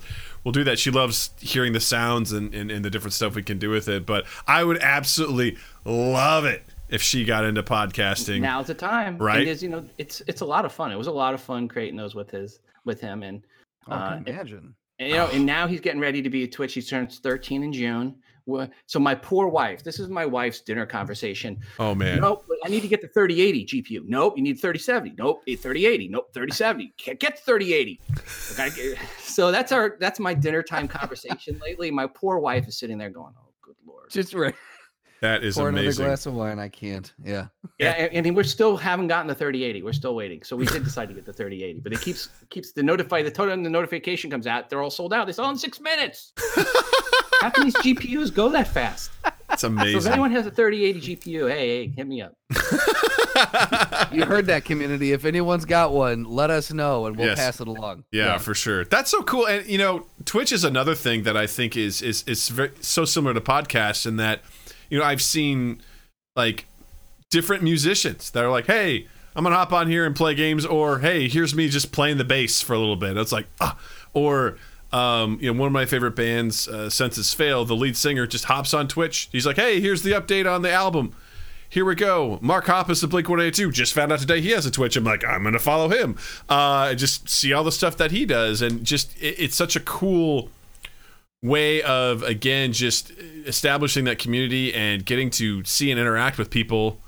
do that. She loves hearing the sounds and the different stuff we can do with it. But I would absolutely love it if she got into podcasting. Now's the time. Right. It is, you know, it's a lot of fun. It was a lot of fun creating those with him. And I can imagine. And, you know, and now he's getting ready to be a Twitch. He turns 13 in June. So my poor wife, this is my wife's dinner conversation. Oh, man. Nope, I need to get the 3080 GPU. Nope, you need 3070. Nope, 3080. Nope, 3070. Can't get 3080. So that's my dinner time conversation lately. My poor wife is sitting there going, oh, good Lord. Just right. That is pour amazing. Another glass of wine. I can't. Yeah. And we're still haven't gotten the 3080. We're still waiting. So we did decide to get the 3080, but it keeps the notification comes out. They're all sold out. It's all in 6 minutes. How can these GPUs go that fast? It's amazing. So if anyone has a 3080 GPU, hey, hit me up. You heard that, community. If anyone's got one, let us know and we'll pass it along. Yeah, for sure. That's so cool. And you know, Twitch is another thing that I think is very, so similar to podcasts in that. You know, I've seen like different musicians that are like, hey, I'm going to hop on here and play games, or hey, here's me just playing the bass for a little bit. It's like, you know, one of my favorite bands, Senses Fail, the lead singer just hops on Twitch. He's like, hey, here's the update on the album. Here we go. Mark Hoppus of Blink-182 just found out today he has a Twitch. I'm like, I'm going to follow him. Just see all the stuff that he does. And just, it's such a cool way of, again, just establishing that community and getting to see and interact with people,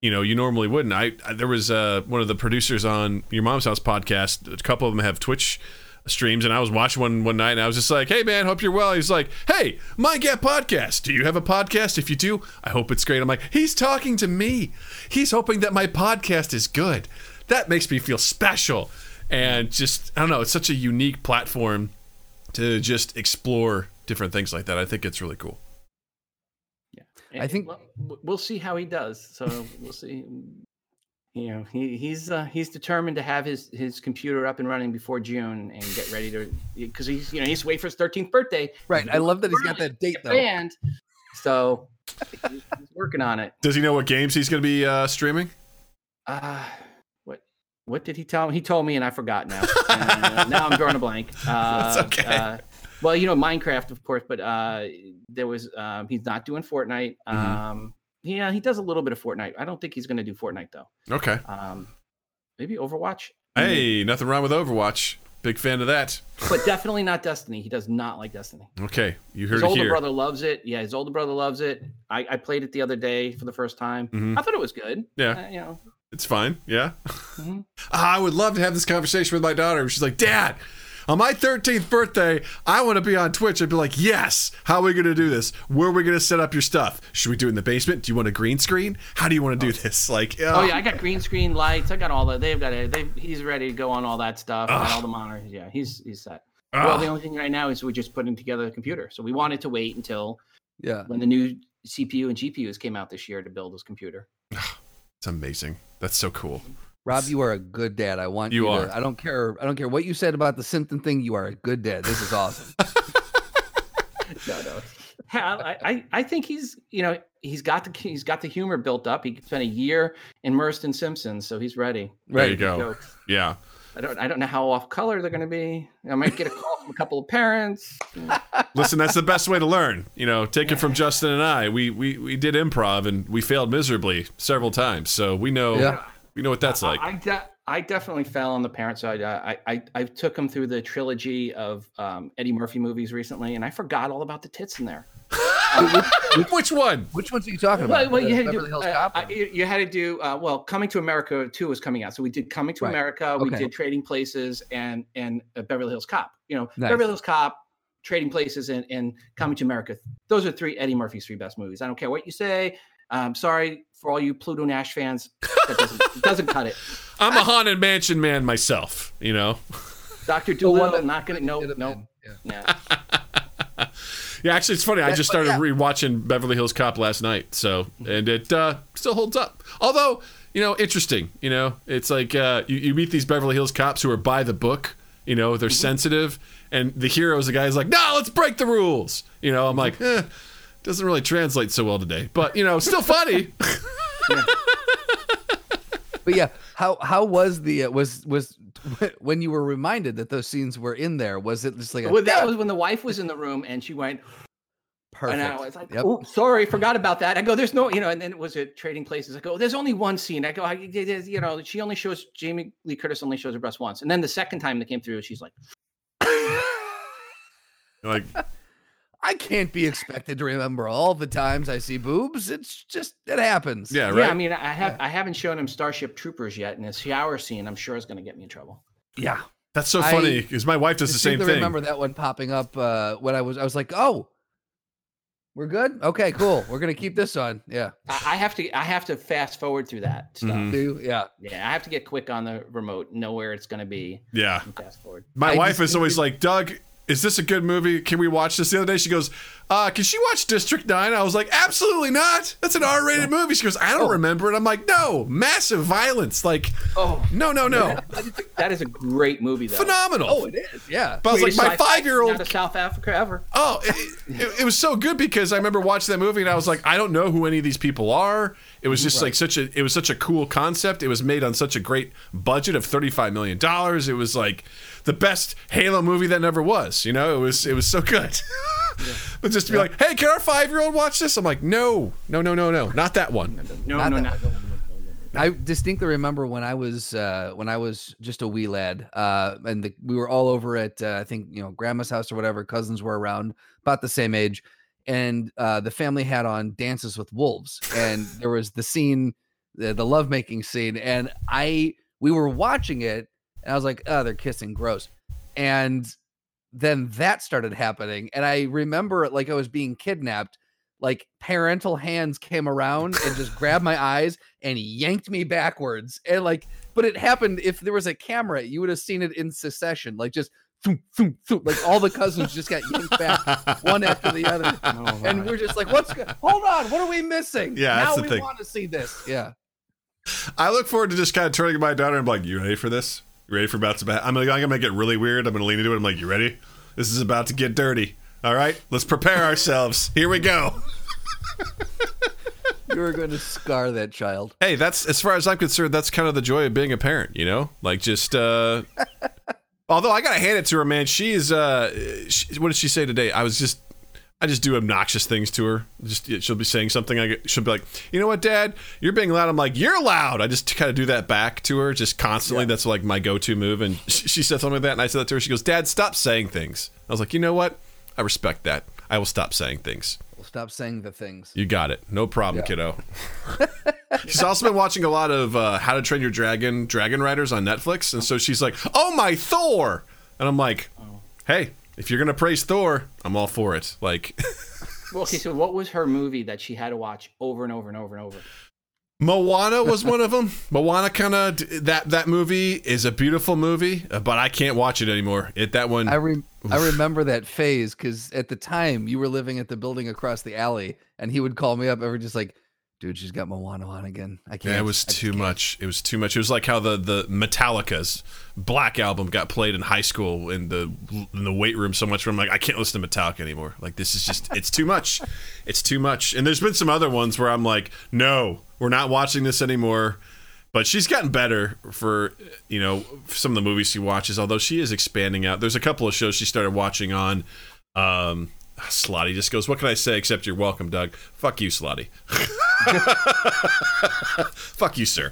you know, you normally wouldn't. There was one of the producers on Your Mom's House podcast. A couple of them have Twitch streams, and I was watching one night, and I was just like, hey, man, hope you're well. He's like, hey, Mind Gap Podcast. Do you have a podcast? If you do, I hope it's great. I'm like, he's talking to me. He's hoping that my podcast is good. That makes me feel special. And just, I don't know, it's such a unique platform to just explore different things like that. I think it's really cool. Yeah, and I think we'll see how he does. So we'll see. You know, he's determined to have his computer up and running before June and get ready to, because he's waiting for his 13th birthday. Right. I love that he's got that date though. And so he's working on it. Does he know what games he's going to be streaming? What did he tell me? He told me and I forgot now. And, now I'm drawing a blank. That's okay. Well, you know, Minecraft, of course, but there was he's not doing Fortnite. Yeah, he does a little bit of Fortnite. I don't think he's going to do Fortnite, though. Okay. Maybe Overwatch. Hey, nothing wrong with Overwatch. Big fan of that. But definitely not Destiny. He does not like Destiny. Okay, you heard it here. His older brother loves it. Yeah, his older brother loves it. I played it the other day for the first time. I thought it was good. Yeah. You know. It's fine. Yeah. I would love to have this conversation with my daughter. She's like, Dad, on my 13th birthday, I want to be on Twitch. I'd be like, yes. How are we going to do this? Where are we going to set up your stuff? Should we do it in the basement? Do you want a green screen? How do you want to do this? Like, I got green screen lights. I got all that. He's ready to go on all that stuff. And all the monitors. Yeah. He's set. Well, the only thing right now is we're just putting together a computer. So we wanted to wait until when the new CPU and GPUs came out this year to build this computer. It's amazing. That's so cool. Rob, you are a good dad. I want you are. I don't care what you said about the Simpson thing. You are a good dad. This is awesome. No. I think he's got the humor built up. He spent a year immersed in Simpsons, so he's ready. There you go. Jokes. Yeah. I don't know how off color they're going to be. I might get a call from a couple of parents. Listen, that's the best way to learn. You know, take it from Justin and I. We did improv and we failed miserably several times, so we know we know what that's like. I definitely fell on the parent side. I took him through the trilogy of Eddie Murphy movies recently, and I forgot all about the tits in there. Which one? Which ones are you talking about? Well, you had to do Coming to America 2 was coming out, so we did Coming to America. Okay. We did Trading Places and Beverly Hills Cop. You know, nice. Beverly Hills Cop, Trading Places, and Coming to America. Those are Eddie Murphy's three best movies. I don't care what you say. I'm sorry for all you Pluto Nash fans. That doesn't cut it. I'm a Haunted Mansion man myself. You know, Dr. Doolittle. Not gonna. No. Yeah. Yeah, actually, it's funny. I just started rewatching Beverly Hills Cop last night, and it still holds up. Although, you know, interesting. You know, it's like you meet these Beverly Hills cops who are by the book. You know, they're sensitive, and the hero is the guy who's like, "No, let's break the rules." You know, I'm like, doesn't really translate so well today, but you know, still funny. But yeah, how was the was when you were reminded that those scenes were in there? Was it just like that was when the wife was in the room and she went perfect? And I was like, "Oh, sorry, forgot about that." I go, "There's no, you know." And then was it Trading Places? I go, "There's only one scene." I go, "You know, she only shows Jamie Lee Curtis only shows her breast once." And then the second time that came through, she's like, I can't be expected to remember all the times I see boobs. It's just, it happens. Yeah, right. Yeah, I mean, I haven't shown him Starship Troopers yet, and this shower scene, I'm sure, is going to get me in trouble. Yeah. That's so funny, because my wife does the same thing. I remember that one popping up when I was like, oh, we're good? Okay, cool. We're going to keep this on. Yeah. I have to fast forward through that stuff. Mm-hmm. Yeah. I have to get quick on the remote, know where it's going to be. Yeah. Fast forward. My wife is always like, Doug, is this a good movie? Can we watch this? The other day she goes, can she watch District 9? I was like, absolutely not. That's an R-rated movie. She goes, I don't remember it. I'm like, no, massive violence. Like, no. That is a great movie, though. Phenomenal. Oh, it is, yeah. But I was like, my five-year-old. Out of South Africa ever. Oh, it was so good because I remember watching that movie and I was like, I don't know who any of these people are. It was just like it was such a cool concept. It was made on such a great budget of $35 million. It was like the best Halo movie that never was, you know? It was so good. But just to be like, hey, can our 5-year-old watch this? I'm like, no. Not that one. No. I distinctly remember when I was just a wee lad, and we were all over at I think, you know, grandma's house or whatever. Cousins were around about the same age, and the family had on Dances with Wolves, and there was the scene, the lovemaking scene, and we were watching it. And I was like, oh, they're kissing, gross. And then that started happening. And I remember it like I was being kidnapped, like parental hands came around and just grabbed my eyes and yanked me backwards. And like, but it happened, if there was a camera, you would have seen it in succession, like just thoom, thoom, thoom, like all the cousins just got yanked back one after the other. Oh, and we're just like, hold on, what are we missing? Yeah, now that's the thing. Want to see this. Yeah. I look forward to just kind of turning to my daughter and be like, you ready for this? You ready for about to? I'm gonna make it really weird. I'm gonna lean into it. I'm like, you ready? This is about to get dirty. All right, let's prepare ourselves. Here we go. You are going to scar that child. Hey, that's, as far as I'm concerned, that's kind of the joy of being a parent. You know, like just. Although I gotta hand it to her, man. She is. What did she say today? I just do obnoxious things to her. She'll be saying something. She'll be like, you know what, Dad? You're being loud. I'm like, you're loud. I just kind of do that back to her just constantly. Yeah. That's like my go-to move. And she said something like that, and I said that to her. She goes, Dad, stop saying things. I was like, you know what? I respect that. I will stop saying things. We'll stop saying the things. You got it. No problem, kiddo. She's also been watching a lot of How to Train Your Dragon Riders on Netflix. And so she's like, oh, my Thor. And I'm like, hey. If you're going to praise Thor, I'm all for it. Like, well, okay, so what was her movie that she had to watch over and over and over and over? Moana was one of them. Moana kind of, that movie is a beautiful movie, but I can't watch it anymore. I remember that phase because at the time you were living at the building across the alley, and he would call me up every just like, dude, she's got Moana on again. I can't. Yeah, it was too much. It was too much. It was like how the Metallica's Black Album got played in high school in the weight room so much. Where I'm like, I can't listen to Metallica anymore. Like, this is just, it's too much. It's too much. And there's been some other ones where I'm like, no, we're not watching this anymore. But she's gotten better for, you know, some of the movies she watches. Although she is expanding out. There's a couple of shows she started watching on. Slotty just goes, what can I say except you're welcome, Doug? Fuck you, Slotty. Fuck you, sir.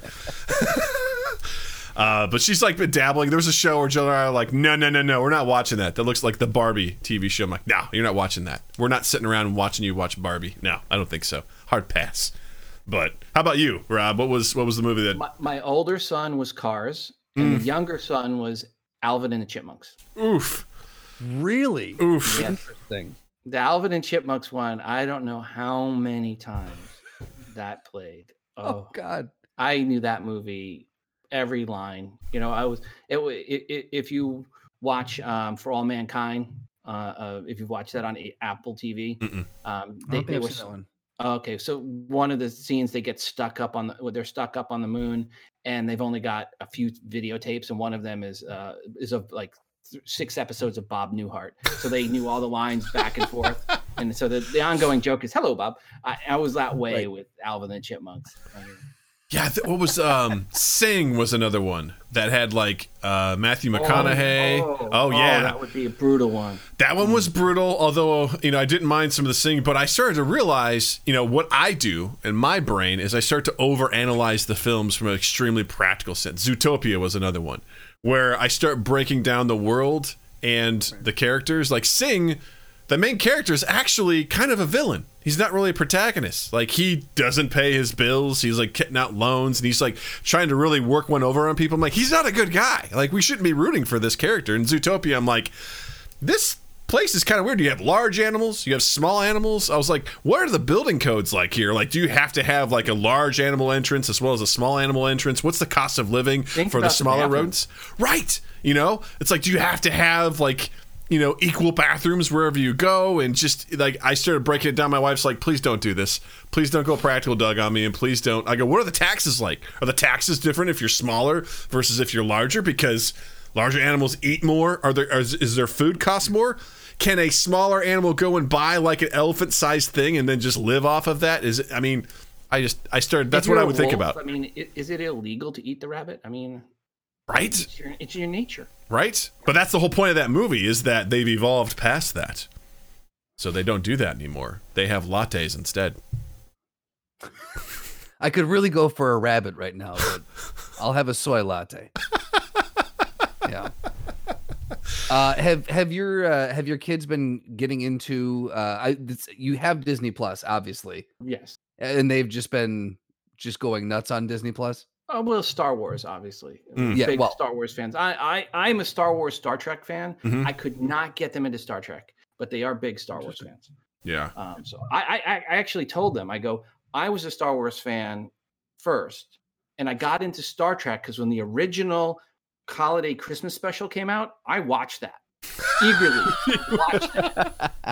But she's like been dabbling. There was a show where Jill and I are like, no, we're not watching that. That looks like the Barbie TV show. I'm like, no, you're not watching that. We're not sitting around and watching you watch Barbie. No, I don't think so. Hard pass. But how about you, Rob? What was the movie that my older son was Cars, and the younger son was Alvin and the Chipmunks. Oof. Really? Oof. Yeah. Interesting. The Alvin and Chipmunks one, I don't know how many times that played. Oh God. I knew that movie, every line. You know, if you watch For All Mankind, if you watch that on Apple TV, they were that one. Okay, so one of the scenes they get stuck up on the moon, and they've only got a few videotapes, and one of them is of like 6 episodes of Bob Newhart, so they knew all the lines back and forth. And so the ongoing joke is, hello, Bob. I was that way with Alvin and Chipmunks. Yeah, what was Sing was another one that had like Matthew McConaughey. Oh yeah, that would be a brutal one. That one was brutal, although, you know, I didn't mind some of the singing, but I started to realize, you know, what I do in my brain is I start to overanalyze the films from an extremely practical sense. Zootopia was another one where I start breaking down the world and the characters. Like Sing, the main character is actually kind of a villain. He's not really a protagonist. Like, he doesn't pay his bills. He's like getting out loans, and he's like trying to really work one over on people. I'm like, he's not a good guy. Like, we shouldn't be rooting for this character. In Zootopia, I'm like, this place is kind of weird. You have large animals, you have small animals. I was like, what are the building codes like here? Like, do you have to have like a large animal entrance as well as a small animal entrance? What's the cost of living for the smaller rodents? Right. You know, it's like, do you have to have like, you know, equal bathrooms wherever you go? And just like, I started breaking it down. My wife's like, please don't do this. Please don't go practical Doug on me. And please don't. I go, what are the taxes like? Are the taxes different if you're smaller versus if you're larger? Because larger animals eat more. Is their food cost more? Can a smaller animal go and buy like an elephant-sized thing and then just live off of that? I started. That's what I would think about. I mean, is it illegal to eat the rabbit? I mean, right? It's your nature, right? But that's the whole point of that movie, is that they've evolved past that, so they don't do that anymore. They have lattes instead. I could really go for a rabbit right now, but I'll have a soy latte. Yeah. Have your kids been getting into you have Disney Plus, obviously. Yes. And they've just been going nuts on Disney Plus? Oh, well, Star Wars, obviously. Big Star Wars fans. I'm a Star Wars, Star Trek fan. Mm-hmm. I could not get them into Star Trek, but they are big Star Wars fans. Yeah. So I actually told them, I go, I was a Star Wars fan first, and I got into Star Trek because when the original holiday Christmas special came out, I watched that eagerly.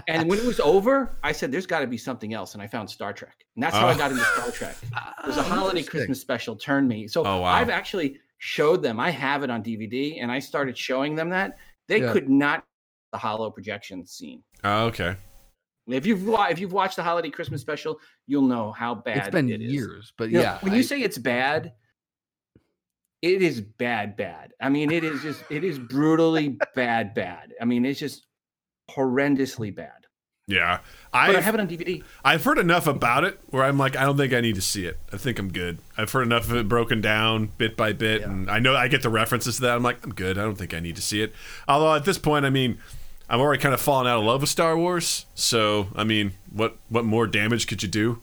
And when it was over, I said, there's got to be something else, and I found Star Trek, and that's how I got into Star Trek. It was a holiday Christmas special turned me. So I've actually showed them, I have it on DVD, and I started showing them that. They could not, the hollow projection scene. Okay. If you've watched the holiday Christmas special, you'll know how bad it's been. Years, but yeah, when you say it's bad, it is bad. I mean, it is brutally bad. I mean, it's just horrendously bad. Yeah. But I have it on DVD. I've heard enough about it where I'm like, I don't think I need to see it. I think I'm good. I've heard enough of it broken down bit by bit. Yeah. And I know I get the references to that. I'm like, I'm good. I don't think I need to see it. Although at this point, I mean, I've already kind of fallen out of love with Star Wars. So, I mean, what more damage could you do?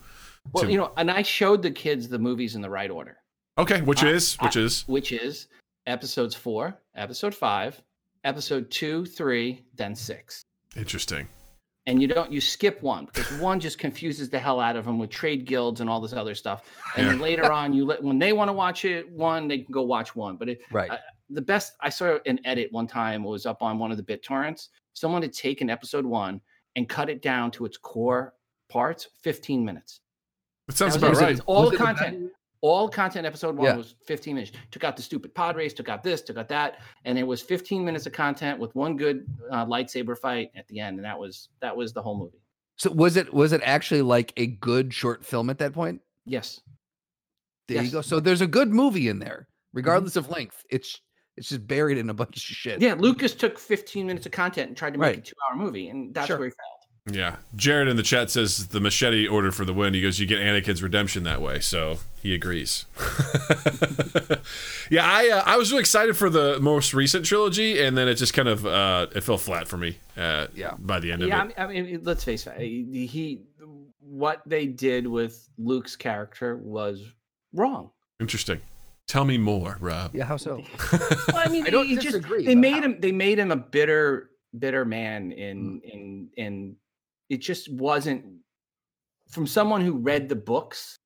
Well, you know, and I showed the kids the movies in the right order. Okay, which is episodes 4, episode 5, episode 2, 3, then 6. Interesting. and you skip one because one just confuses the hell out of them with trade guilds and all this other stuff. And then later on, when they want to watch it, they can go watch one. But the best, I saw an edit one time was up on one of the BitTorrents. Someone had taken episode one and cut it down to its core parts, 15 minutes. It sounds about right. All content episode one was 15 minutes. Took out the stupid pod race, took out this, took out that, and it was 15 minutes of content with one good lightsaber fight at the end, and that was the whole movie. So was it actually like a good short film at that point? Yes. There you go. So there's a good movie in there, regardless of length. It's just buried in a bunch of shit. Yeah, Lucas took 15 minutes of content and tried to make a 2-hour movie, and that's where he failed. Yeah, Jared in the chat says the machete order for the win. He goes, you get Anakin's redemption that way, so he agrees. Yeah, I was really excited for the most recent trilogy, and then it just kind of it fell flat for me. By the end of it. Yeah, I mean, let's face it. What they did with Luke's character was wrong. Interesting. Tell me more, Rob. Yeah, how so? Well, I mean, I don't disagree. They made him a bitter man in. It just wasn't from someone who read the books.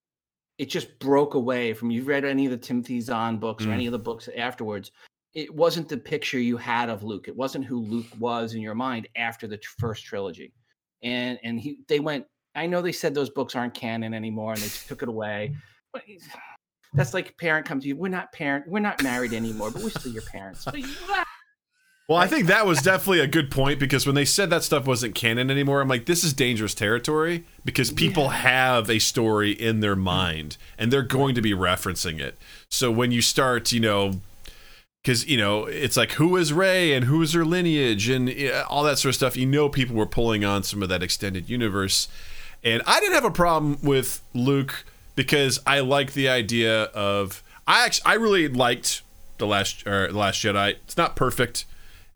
It just broke away from you've read any of the Timothy Zahn books or any of the books afterwards. It wasn't the picture you had of Luke. It wasn't who Luke was in your mind after the first trilogy. And they went, I know they said those books aren't canon anymore and they took it away. But that's like a parent comes to you. We're not married anymore, but we're still your parents. Well, I think that was definitely a good point because when they said that stuff wasn't canon anymore, I'm like, this is dangerous territory because people have a story in their mind and they're going to be referencing it. So when you start, because, it's like, who is Rey and who is her lineage and all that sort of stuff, people were pulling on some of that extended universe. And I didn't have a problem with Luke because I like the idea of, I really liked The Last Jedi. It's not perfect.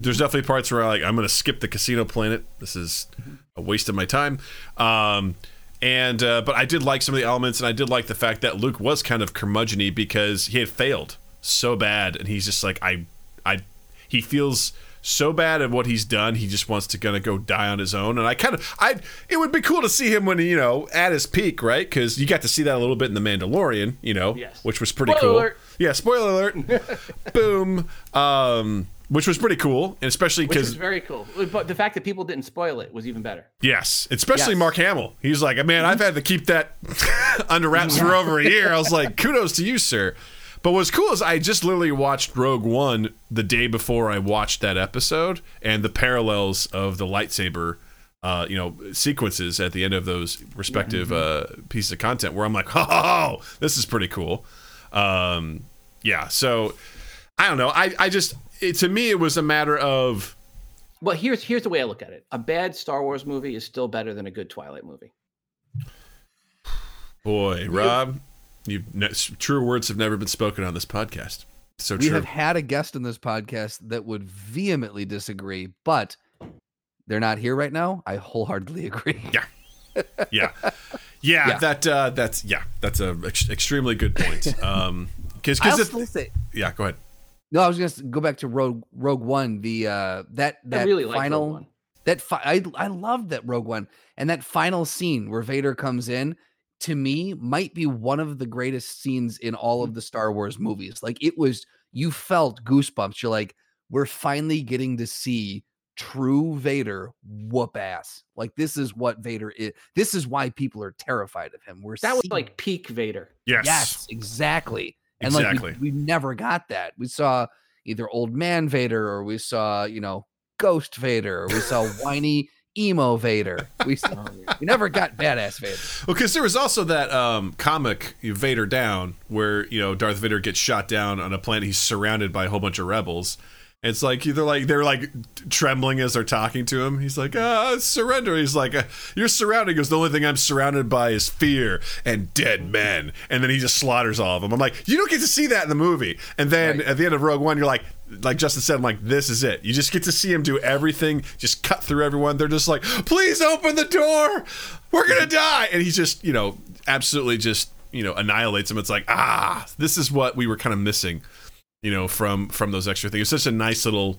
There's definitely parts where I'm going to skip the casino planet. This is a waste of my time. But I did like some of the elements, and I did like the fact that Luke was kind of curmudgeon-y because he had failed so bad, and he's just like, he feels so bad at what he's done, he just wants to go die on his own. And it would be cool to see him when, at his peak, right? Because you got to see that a little bit in The Mandalorian, which was pretty cool. Alert. Yeah, spoiler alert. Boom. Which was pretty cool, and especially because... Which was very cool. But the fact that people didn't spoil it was even better. Yes, especially Mark Hamill. He's like, man, I've had to keep that under wraps for over a year. I was like, kudos to you, sir. But what's cool is I just literally watched Rogue One the day before I watched that episode, and the parallels of the lightsaber sequences at the end of those respective pieces of content where I'm like, oh, this is pretty cool. So I don't know. To me, it was a matter of... Well, here's the way I look at it. A bad Star Wars movie is still better than a good Twilight movie. Boy, Rob, true words have never been spoken on this podcast. So true. We have had a guest on this podcast that would vehemently disagree, but they're not here right now. I wholeheartedly agree. Yeah. That's a extremely good point. Go ahead. No, I was going to go back to Rogue One. I loved that Rogue One, and that final scene where Vader comes in to me might be one of the greatest scenes in all of the Star Wars movies. Like it was, you felt goosebumps. You're like, we're finally getting to see true Vader whoop ass. Like this is what Vader is. This is why people are terrified of him. That was like peak Vader. Yes, exactly. And exactly. Like we never got that. We saw either old man Vader, or we saw ghost Vader, or we saw whiny emo Vader. We never got badass Vader. Well, because there was also that comic Vader Down, where Darth Vader gets shot down on a planet. He's surrounded by a whole bunch of rebels. And it's like they're trembling as they're talking to him. He's like, surrender. He's like, you're surrounded. He goes, the only thing I'm surrounded by is fear and dead men. And then he just slaughters all of them. I'm like, you don't get to see that in the movie. And then at the end of Rogue One, you're like Justin said, I'm like, this is it. You just get to see him do everything, just cut through everyone. They're just like, please open the door. We're going to die. And he just, absolutely just, annihilates him. It's like, this is what we were kind of missing. From those extra things. It's such a nice little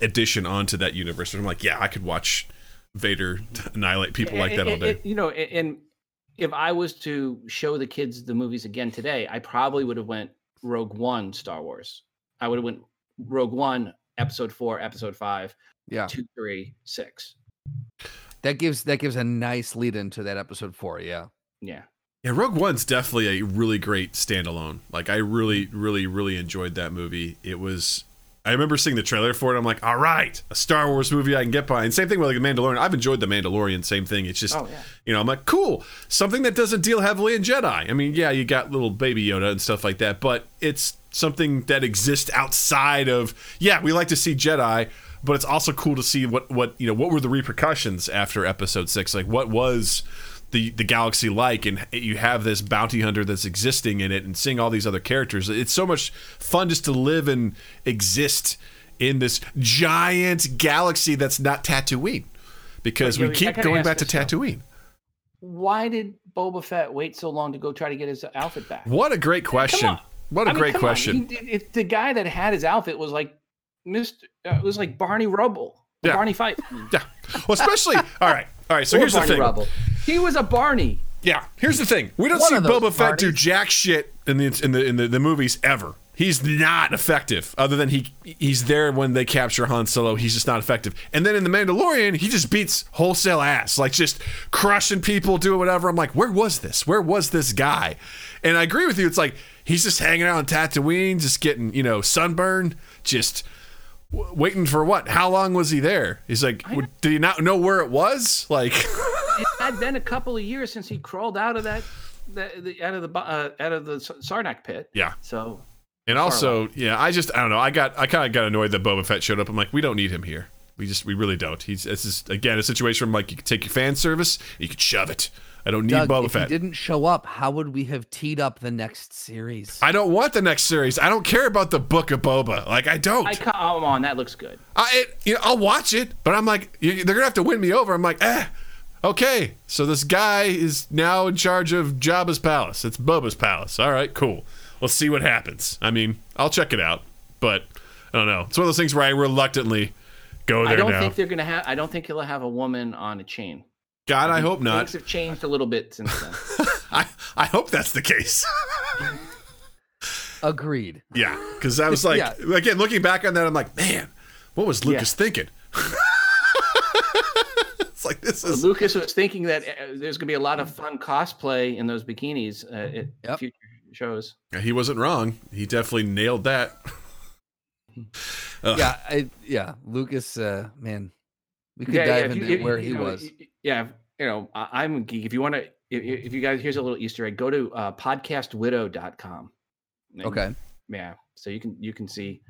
addition onto that universe. And I'm like, yeah, I could watch Vader to annihilate people like that all day. And if I was to show the kids the movies again today, I probably would have went Rogue One, Star Wars. I would have went Rogue One, Episode 4, Episode 5, 2, 3, 6. That gives a nice lead into that Episode 4, Yeah, Rogue One's definitely a really great standalone. Like, I really, really, really enjoyed that movie. It was... I remember seeing the trailer for it. I'm like, all right, a Star Wars movie I can get behind. And same thing with like The Mandalorian. I've enjoyed The Mandalorian. Same thing. It's just, I'm like, cool. Something that doesn't deal heavily in Jedi. I mean, yeah, you got little baby Yoda and stuff like that, but it's something that exists outside of, we like to see Jedi, but it's also cool to see what were the repercussions after Episode 6? Like, what was the galaxy like? And you have this bounty hunter that's existing in it and seeing all these other characters. It's so much fun just to live and exist in this giant galaxy that's not Tatooine, because we keep going back to Tatooine. Why did Boba Fett wait so long to go try to get his outfit back? What a great question. What a great question. If the guy that had his outfit was like Barney Rubble. Yeah. Barney Fife. Yeah. Well, especially, all right. So here's the thing. Rubble. He was a Barney. Yeah. Here's the thing. We don't see Boba Fett do jack shit in the movies ever. He's not effective. Other than he's there when they capture Han Solo. He's just not effective. And then in The Mandalorian, he just beats wholesale ass, like just crushing people, doing whatever. I'm like, where was this? Where was this guy? And I agree with you. It's like he's just hanging out on Tatooine, just getting sunburned, just. Waiting for what? How long was he there? He's like, did he not know where it was? Like, it had been a couple of years since he crawled out of the Sarlacc pit. Yeah. So, and also, I don't know. I kind of got annoyed that Boba Fett showed up. I'm like, we don't need him here. We really don't. This is again a situation where I'm like, you can take your fan service, you can shove it. I don't need Boba Fett. If he didn't show up, how would we have teed up the next series? I don't want the next series. I don't care about the Book of Boba. Like, I don't. Come on, that looks good. I'll watch it, but I'm like, they're going to have to win me over. I'm like, okay. So this guy is now in charge of Jabba's palace. It's Boba's palace. All right, cool. Let's see what happens. I mean, I'll check it out, but I don't know. It's one of those things where I reluctantly go there now. I don't think he'll have a woman on a chain. God, I hope not. Things have changed a little bit since then. I hope that's the case. Agreed. Yeah, because I was like, again, looking back on that, I'm like, man, what was Lucas thinking? It's like this is. Lucas was thinking that there's going to be a lot of fun cosplay in those bikinis at future shows. He wasn't wrong. He definitely nailed that. Lucas, man. We could dive into where he was. I'm a geek. If you want to, if you guys, here's a little Easter egg. Go to podcastwidow.com. Okay. Yeah. So you can see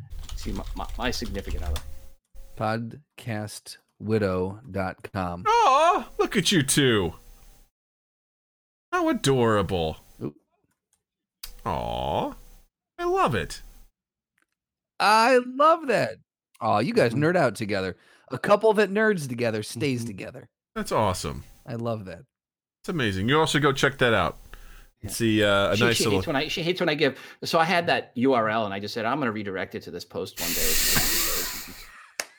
my significant other. Podcastwidow.com. Oh, look at you two. How adorable. Aw. I love it. I love that. Aw, you guys nerd out together. A couple that nerds together stays together. That's awesome. I love that. It's amazing. You also go check that out. See she hates when I give. So I had that URL and I just said, I'm going to redirect it to this post one day.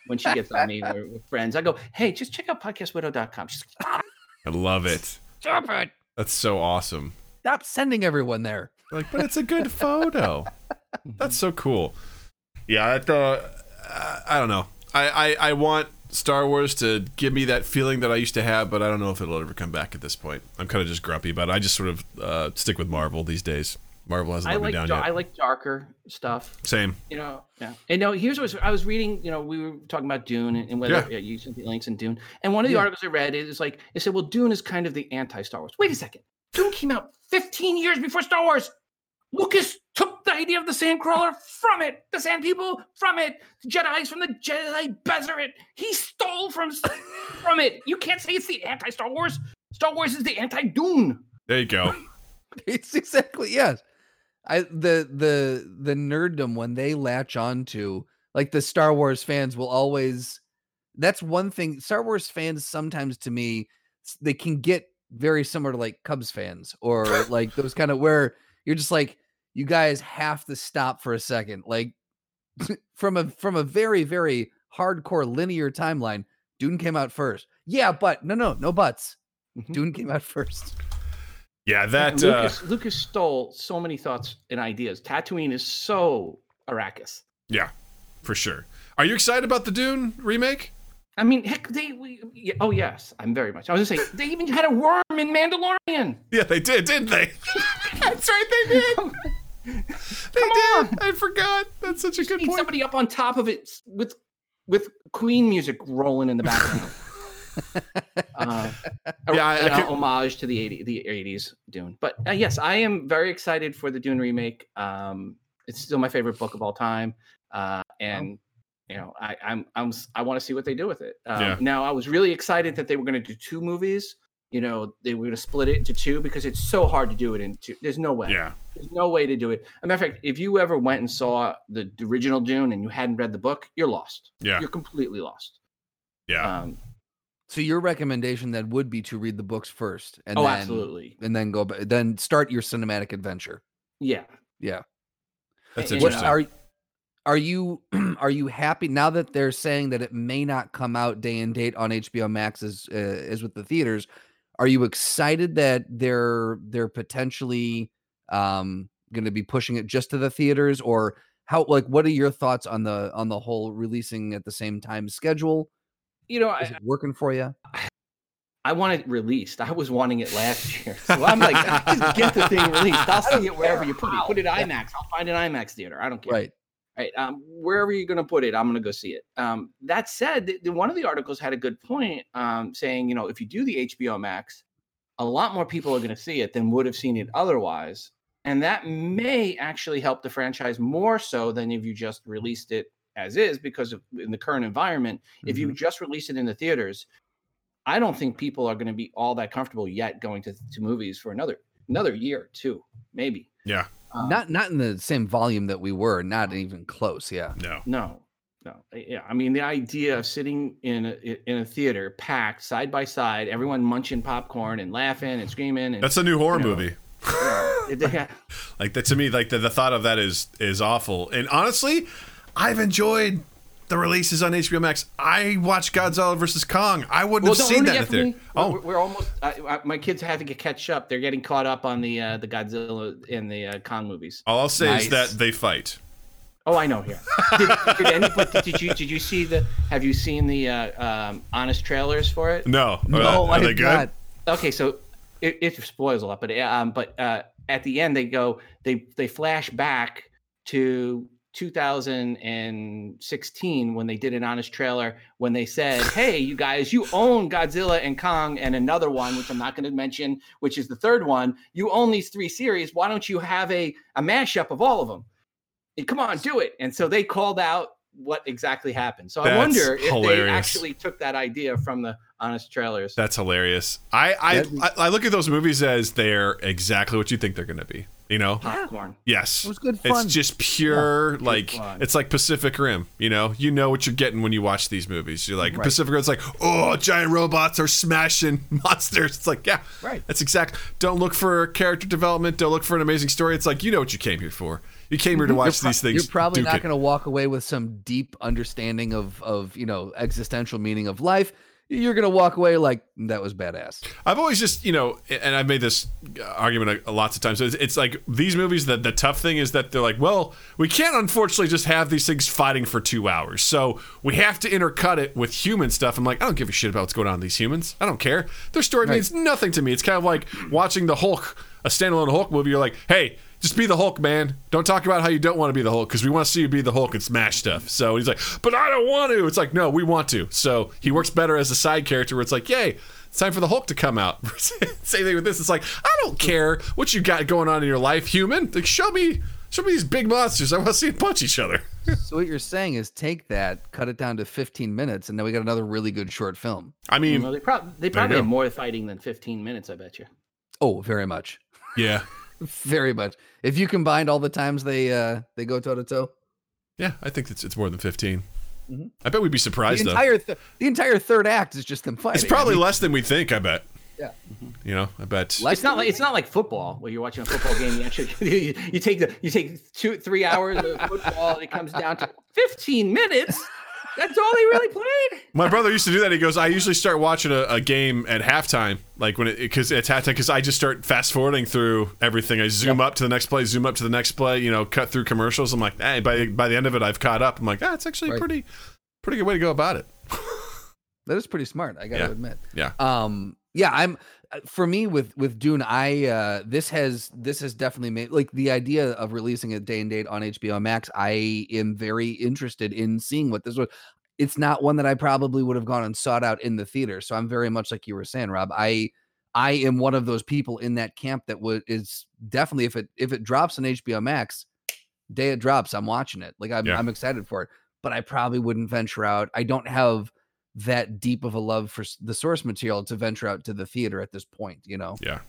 When she gets on me, we're friends. I go, hey, just check out podcastwidow.com. She's like, I love it. Stop it. That's so awesome. Stop sending everyone there. Like, but it's a good photo. That's so cool. Yeah, I don't know. I want Star Wars to give me that feeling that I used to have, but I don't know if it'll ever come back at this point. I'm kind of just grumpy about it. I just sort of stick with Marvel these days. Marvel hasn't let me down yet. I like darker stuff. Same. And here's what I was reading. We were talking about Dune and whether you sent the links in Dune. And one of the articles I read is like, it said, well, Dune is kind of the anti-Star Wars. Wait a second. Dune came out 15 years before Star Wars. Lucas took the idea of the Sandcrawler from it, the Sand People from it, the Jedi's from the Jedi Bezeret. He stole from it. You can't say it's the anti-Star Wars. Star Wars is the anti-Dune. There you go. It's exactly, yes. The nerddom when they latch onto, like the Star Wars fans will always. That's one thing. Star Wars fans sometimes, to me, they can get very similar to like Cubs fans or like those kind of where. You're just like, you guys have to stop for a second. Like, from a very, very hardcore linear timeline, Dune came out first. Yeah, but no buts. Dune came out first. Yeah, that Lucas stole so many thoughts and ideas. Tatooine is so Arrakis. Yeah, for sure. Are you excited about the Dune remake? I mean, heck, oh yes, I'm very much. I was gonna say they even had a worm in Mandalorian. Yeah, they did, didn't they? That's right, they did. Come on. I forgot. That's such a good point. Somebody up on top of it with Queen music rolling in the background. Homage to the 80s Dune. But yes, I am very excited for the Dune remake. It's still my favorite book of all time, and I want to see what they do with it. Now, I was really excited that they were going to do two movies. They were going to split it into two because it's so hard to do it in two. There's no way. Yeah. There's no way to do it. As a matter of fact, if you ever went and saw the original Dune and you hadn't read the book, you're lost. Yeah. You're completely lost. Yeah. So your recommendation then would be to read the books first, and absolutely, and then go back, then start your cinematic adventure. Yeah, yeah, that's interesting. Are you happy now that they're saying that it may not come out day and date on HBO Max as with the theaters? Are you excited that they're potentially going to be pushing it just to the theaters, or how? Like, what are your thoughts on the whole releasing at the same time schedule? Is it working for you? I want it released. I was wanting it last year. So I'm like, just get the thing released. I'll see it wherever you put it. Put it IMAX. I'll find an IMAX theater. I don't care. Right. Wherever you're going to put it, I'm going to go see it. That said, one of the articles had a good point saying, if you do the HBO Max, a lot more people are going to see it than would have seen it otherwise. And that may actually help the franchise more so than if you just released it as is, because in the current environment, if you just release it in the theaters, I don't think people are going to be all that comfortable yet going to movies for another year, two, maybe. Yeah. Not in the same volume that we were, not even close. Yeah. No. Yeah. I mean, the idea of sitting in a theater packed side by side, everyone munching popcorn and laughing and screaming. And, that's a new horror movie. Like that to me, like the thought of that is awful. And honestly, I've enjoyed the releases on HBO Max. I watched Godzilla vs. Kong. I wouldn't have seen that in theater. We're almost. My kids are having to catch up. They're getting caught up on the Godzilla and the Kong movies. All I'll say is that they fight. Oh, I know. Here, did you see the? Have you seen the honest trailers for it? No, are they good? Okay, so it spoils a lot, but at the end they flash back to 2016 when they did an honest trailer, when they said, hey, you guys, you own Godzilla and Kong and another one, which I'm not going to mention, which is the third one. You own these three series. Why don't you have a mashup of all of them? And come on, do it. And so they called out what exactly happened. So I wonder if they actually took that idea from the honest trailers. That's hilarious. I look at those movies as they're exactly what you think they're going to be. Popcorn. Yes. It was good fun. It's just pure, it's like Pacific Rim. You know what you're getting when you watch these movies. You're like, Pacific Rim's like, oh, giant robots are smashing monsters. It's like, yeah, right. That's exact. Don't look for character development. Don't look for an amazing story. It's like, you know what you came here for. You came here to watch these things. You're probably not going to walk away with some deep understanding of existential meaning of life. You're going to walk away like, that was badass. I've always just, and I've made this argument lots of times. It's like these movies, the tough thing is that they're like, well, we can't unfortunately just have these things fighting for 2 hours. So we have to intercut it with human stuff. I'm like, I don't give a shit about what's going on with these humans. I don't care. Their story means nothing to me. It's kind of like watching the Hulk, a standalone Hulk movie. You're like, hey, just be the Hulk, man. Don't talk about how you don't want to be the Hulk, because we want to see you be the Hulk and smash stuff. So he's like, but I don't want to. It's like, no, we want to. So he works better as a side character where it's like, yay, it's time for the Hulk to come out. Same thing with this. It's like, I don't care what you got going on in your life, human. Like, show me these big monsters. I want to see them punch each other. So what you're saying is take that, cut it down to 15 minutes, and then we got another really good short film. I mean, they probably have more fighting than 15 minutes, I bet you. Oh, very much. Yeah. Very much. If you combined all the times they go toe to toe, yeah, I think it's more than 15. Mm-hmm. I bet we'd be surprised. The entire third act is just them fighting. It's probably less than we think. I bet. Yeah. I bet. It's not like football where you're watching a football game. You actually you take 2-3 hours of football and it comes down to 15 minutes. That's all they really played. My brother used to do that. He goes, I usually start watching a game at halftime, like when because I just start fast forwarding through everything. I zoom up to the next play, zoom up to the next play, you know, cut through commercials. I'm like, hey, by the end of it, I've caught up. I'm like, that's actually pretty good way to go about it. That is pretty smart. I gotta admit. Yeah. I'm for me with Dune. This has definitely made, like, the idea of releasing a day and date on HBO Max. I am very interested in seeing what this was. It's not one that I probably would have gone and sought out in the theater. So I'm very much like you were saying, Rob. I am one of those people in that camp that is definitely, if it drops on HBO Max, day it drops, I'm watching it. Like I'm excited for it, but I probably wouldn't venture out. I don't have that deep of a love for the source material to venture out to the theater at this point, you know? Yeah.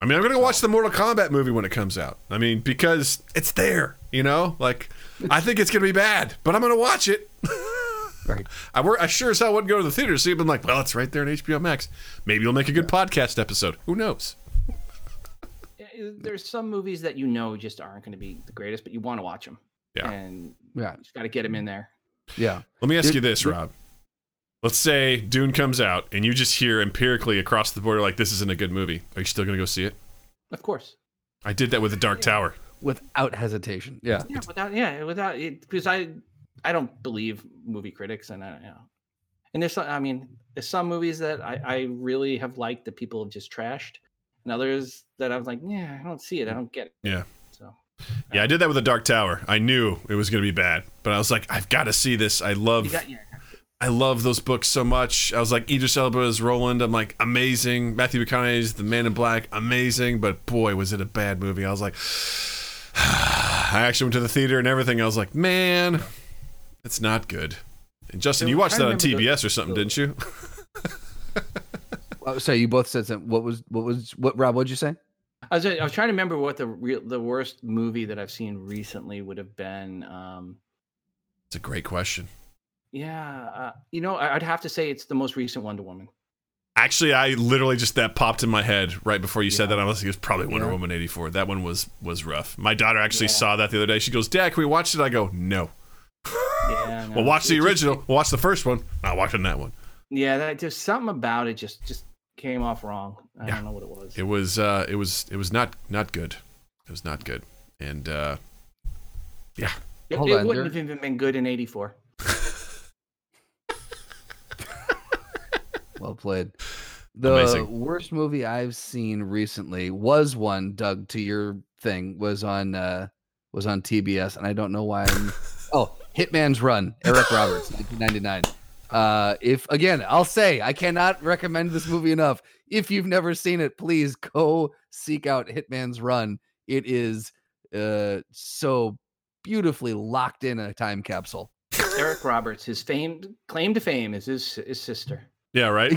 I mean, I'm going to watch the Mortal Kombat movie when it comes out. I mean, because it's there, you know, like I think it's going to be bad, but I'm going to watch it. Right. I sure as hell wouldn't go to the theater to see it, but I'm like, well, it's right there on HBO Max. Maybe you'll make a good podcast episode. Who knows? There's some movies that, you know, just aren't going to be the greatest, but you want to watch them. Yeah. And you just got to get them in there. Yeah. Let me ask you this, Rob. Let's say Dune comes out and you just hear empirically across the board, like, this isn't a good movie. Are you still going to go see it? Of course. I did that with The Dark Tower. Without hesitation. Yeah. Without it, because I don't believe movie critics, and and there's some movies that I really have liked that people have just trashed, and others that I was like, yeah, I don't see it. I don't get it. Yeah. So I did that with The Dark Tower. I knew it was going to be bad, but I was like, I've got to see this. I love those books so much. I was like, Idris Elba's Roland, I'm like, amazing. Matthew McConaughey's The Man in Black, amazing. But boy, was it a bad movie. I was like, I actually went to the theater and everything. I was like, man, it's not good. And Justin, you watched that on TBS or something, didn't you? Sorry, you both said something. What, Rob, what'd you say? I was trying to remember what the worst movie that I've seen recently would have been. It's a great question. Yeah, I'd have to say it's the most recent Wonder Woman. Actually, I literally just, that popped in my head right before you said that. I was like, it was probably Wonder Woman 84. That one was rough. My daughter actually saw that the other day. She goes, Dad, can we watch it? I go, no. Yeah, no. We'll watch the original. We'll watch the first one. Not watching that one. Yeah, there's something about it just came off wrong. I don't know what it was. It was it was not good. It was not good. And it wouldn't have even been good in 84. Well played. The Amazing. Worst movie I've seen recently was one, Doug, to your thing, was on TBS, and I don't know why. Hitman's Run, Eric Roberts, 1999. If again, I'll say I cannot recommend this movie enough. If you've never seen it, please go seek out Hitman's Run. It is so beautifully locked in a time capsule. Eric Roberts, his claim to fame is his sister. Yeah, right?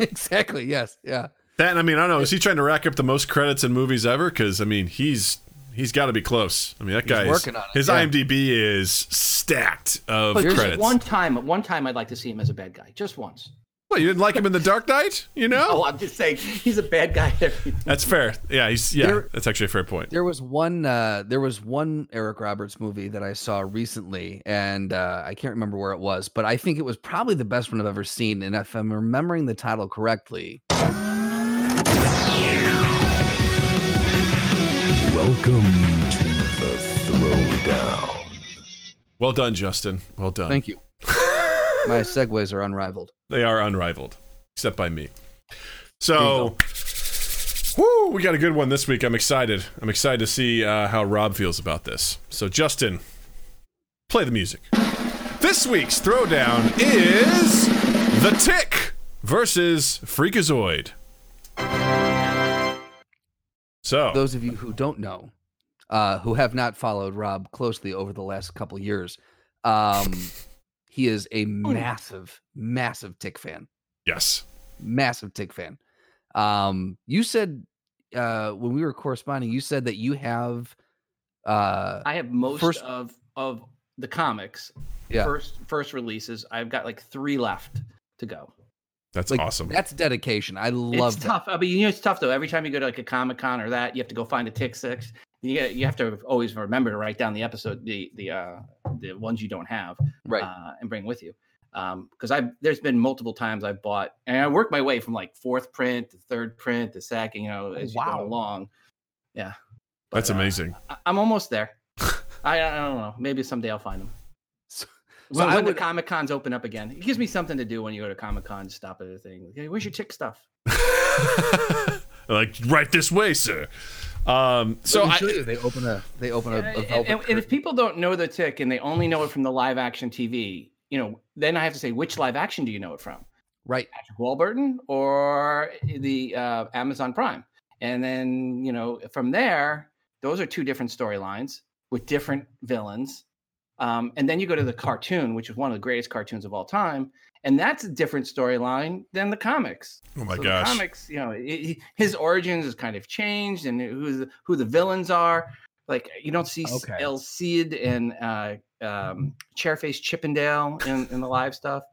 Exactly, yes. Yeah. That, I don't know. Is he trying to rack up the most credits in movies ever? Because, he's got to be close. That guy is working on it. His IMDb is stacked of credits. One time I'd like to see him as a bad guy. Just once. Well, you didn't like him in The Dark Knight, you know? Oh, I'm just saying he's a bad guy at everything. That's fair. Yeah, that's actually a fair point. There was one Eric Roberts movie that I saw recently, and I can't remember where it was, but I think it was probably the best one I've ever seen. And if I'm remembering the title correctly, welcome to the Throwdown. Well done, Justin. Well done. Thank you. My segues are unrivaled. They are unrivaled, except by me. So, we got a good one this week. I'm excited to see how Rob feels about this. So, Justin, play the music. This week's Throwdown is The Tick versus Freakazoid. So, those of you who don't know, who have not followed Rob closely over the last couple years, he is a massive Tick fan. Yes. Massive Tick fan. You said when we were corresponding, you said that you have... I have most of the comics. Yeah. First releases. I've got like 3 left to go. That's awesome. That's dedication. I love it. It's tough. It's tough though. Every time you go to like a Comic-Con or that, you have to go find a Tick 6. You have to always remember to write down the episode, the ones you don't have, right, and bring with you. Because there's been multiple times I've bought, and I worked my way from like fourth print to third print to second, you know, as you go along. Yeah, but, that's amazing. I'm almost there. I don't know. Maybe someday I'll find them. So when the Comic Cons open up again, it gives me something to do when you go to Comic Con. Stop at a thing. Hey, where's your Tick stuff? Like right this way, sir. So they open a, and if people don't know the Tick and they only know it from the live action TV, you know, then I have to say, which live action do you know it from? Right, Patrick Warburton or the Amazon Prime? And then, you know, from there, those are two different storylines with different villains. And then you go to the cartoon, which is one of the greatest cartoons of all time. And that's a different storyline than the comics. Oh, my gosh. The comics, you know, his origins is kind of changed and who the villains are. Like, you don't see El Cid and Chairface Chippendale in the live stuff.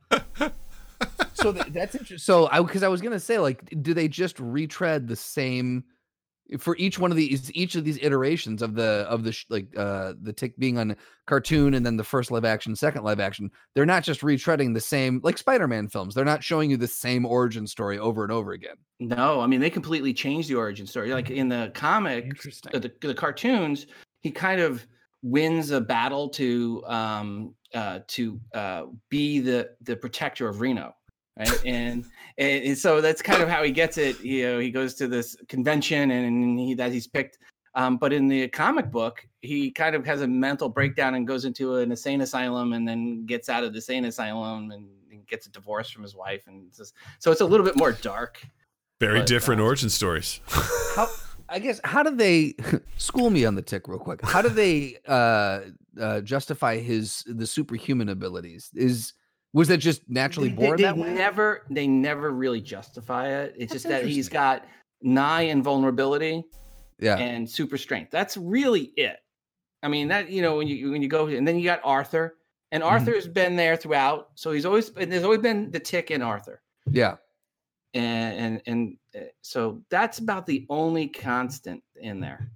So that's interesting. So because I was going to say, like, do they just retread the same for each of these iterations of the Tick being on cartoon and then the first live action, second live action? They're not just retreading the same, like Spider-Man films. They're not showing you the same origin story over and over again. No, I mean, they completely changed the origin story. Like in the comic, the cartoons, he kind of wins a battle to be the protector of Reno. Right? And so that's kind of how he gets it. You know, he goes to this convention and he's picked. But in the comic book, he kind of has a mental breakdown and goes into an insane asylum and then gets out of the insane asylum and gets a divorce from his wife. And so it's a little bit more dark. Very different origin stories. How do they school me on the Tick real quick? How do they justify the superhuman abilities? Was that just naturally born that way? They never really justify it. It's just that he's got nigh invulnerability and super strength. That's really it. I mean, that, you know, when you go, and then you got Arthur, and Arthur's been there throughout. So there's always been the Tick in Arthur. Yeah. And so that's about the only constant in there.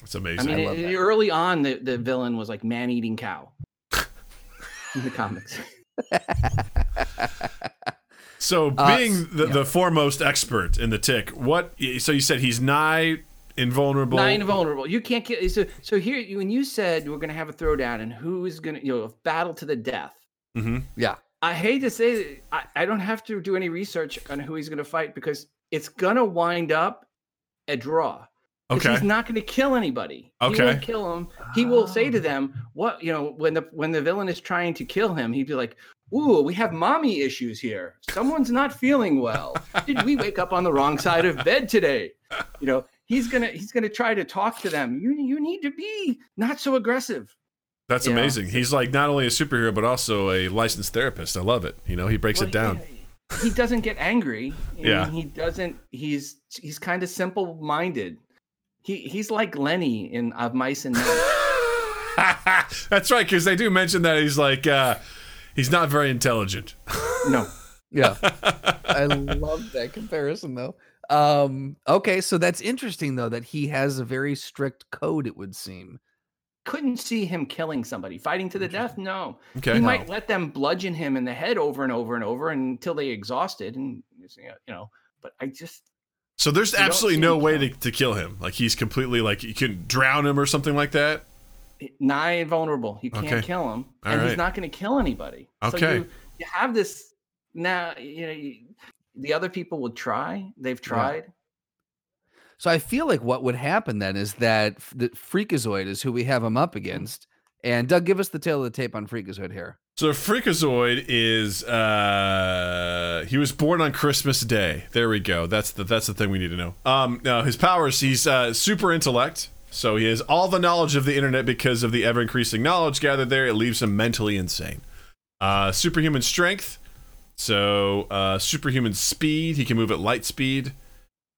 That's amazing. I mean, early on, the villain was like man-eating cow in the comics. So being the foremost expert in the Tick, so you said he's nigh invulnerable. You can't kill. So here, when you said we're going to have a throwdown and who is going to, you know, battle to the death. Mm-hmm. Yeah. I hate to say that I don't have to do any research on who he's going to fight because it's going to wind up a draw. Okay. He's not going to kill anybody. Okay. He won't kill him. He will say to them, "What, you know, when the villain is trying to kill him, he'd be like, ooh, we have mommy issues here. Someone's not feeling well. Did we wake up on the wrong side of bed today?" You know, he's going to try to talk to them. You need to be not so aggressive. That's amazing. You know? He's like not only a superhero but also a licensed therapist. I love it. You know, he breaks it down. He doesn't get angry. Yeah. He doesn't. He's kind of simple-minded. He's like Lenny in Of Mice and Men. That's right, because they do mention that he's like he's not very intelligent. No. Yeah. I love that comparison though. Okay, so that's interesting though that he has a very strict code. It would seem. Couldn't see him killing somebody, fighting to the death. No. Okay. He might let them bludgeon him in the head over and over and over until they exhausted, and you know. But I just. So there's absolutely no way to kill him. Like he's completely like you can drown him or something like that. Nigh invulnerable. You can't kill him, and he's not going to kill anybody. Okay. So you have this now. You know the other people will try. They've tried. Yeah. So I feel like what would happen then is that the Freakazoid is who we have him up against. And Doug, give us the tail of the tape on Freakazoid here. So Freakazoid is he was born on Christmas Day. There we go. That's the thing we need to know. Now his powers, he's super intellect. So he has all the knowledge of the internet because of the ever increasing knowledge gathered there. It leaves him mentally insane. Superhuman strength. So superhuman speed. He can move at light speed.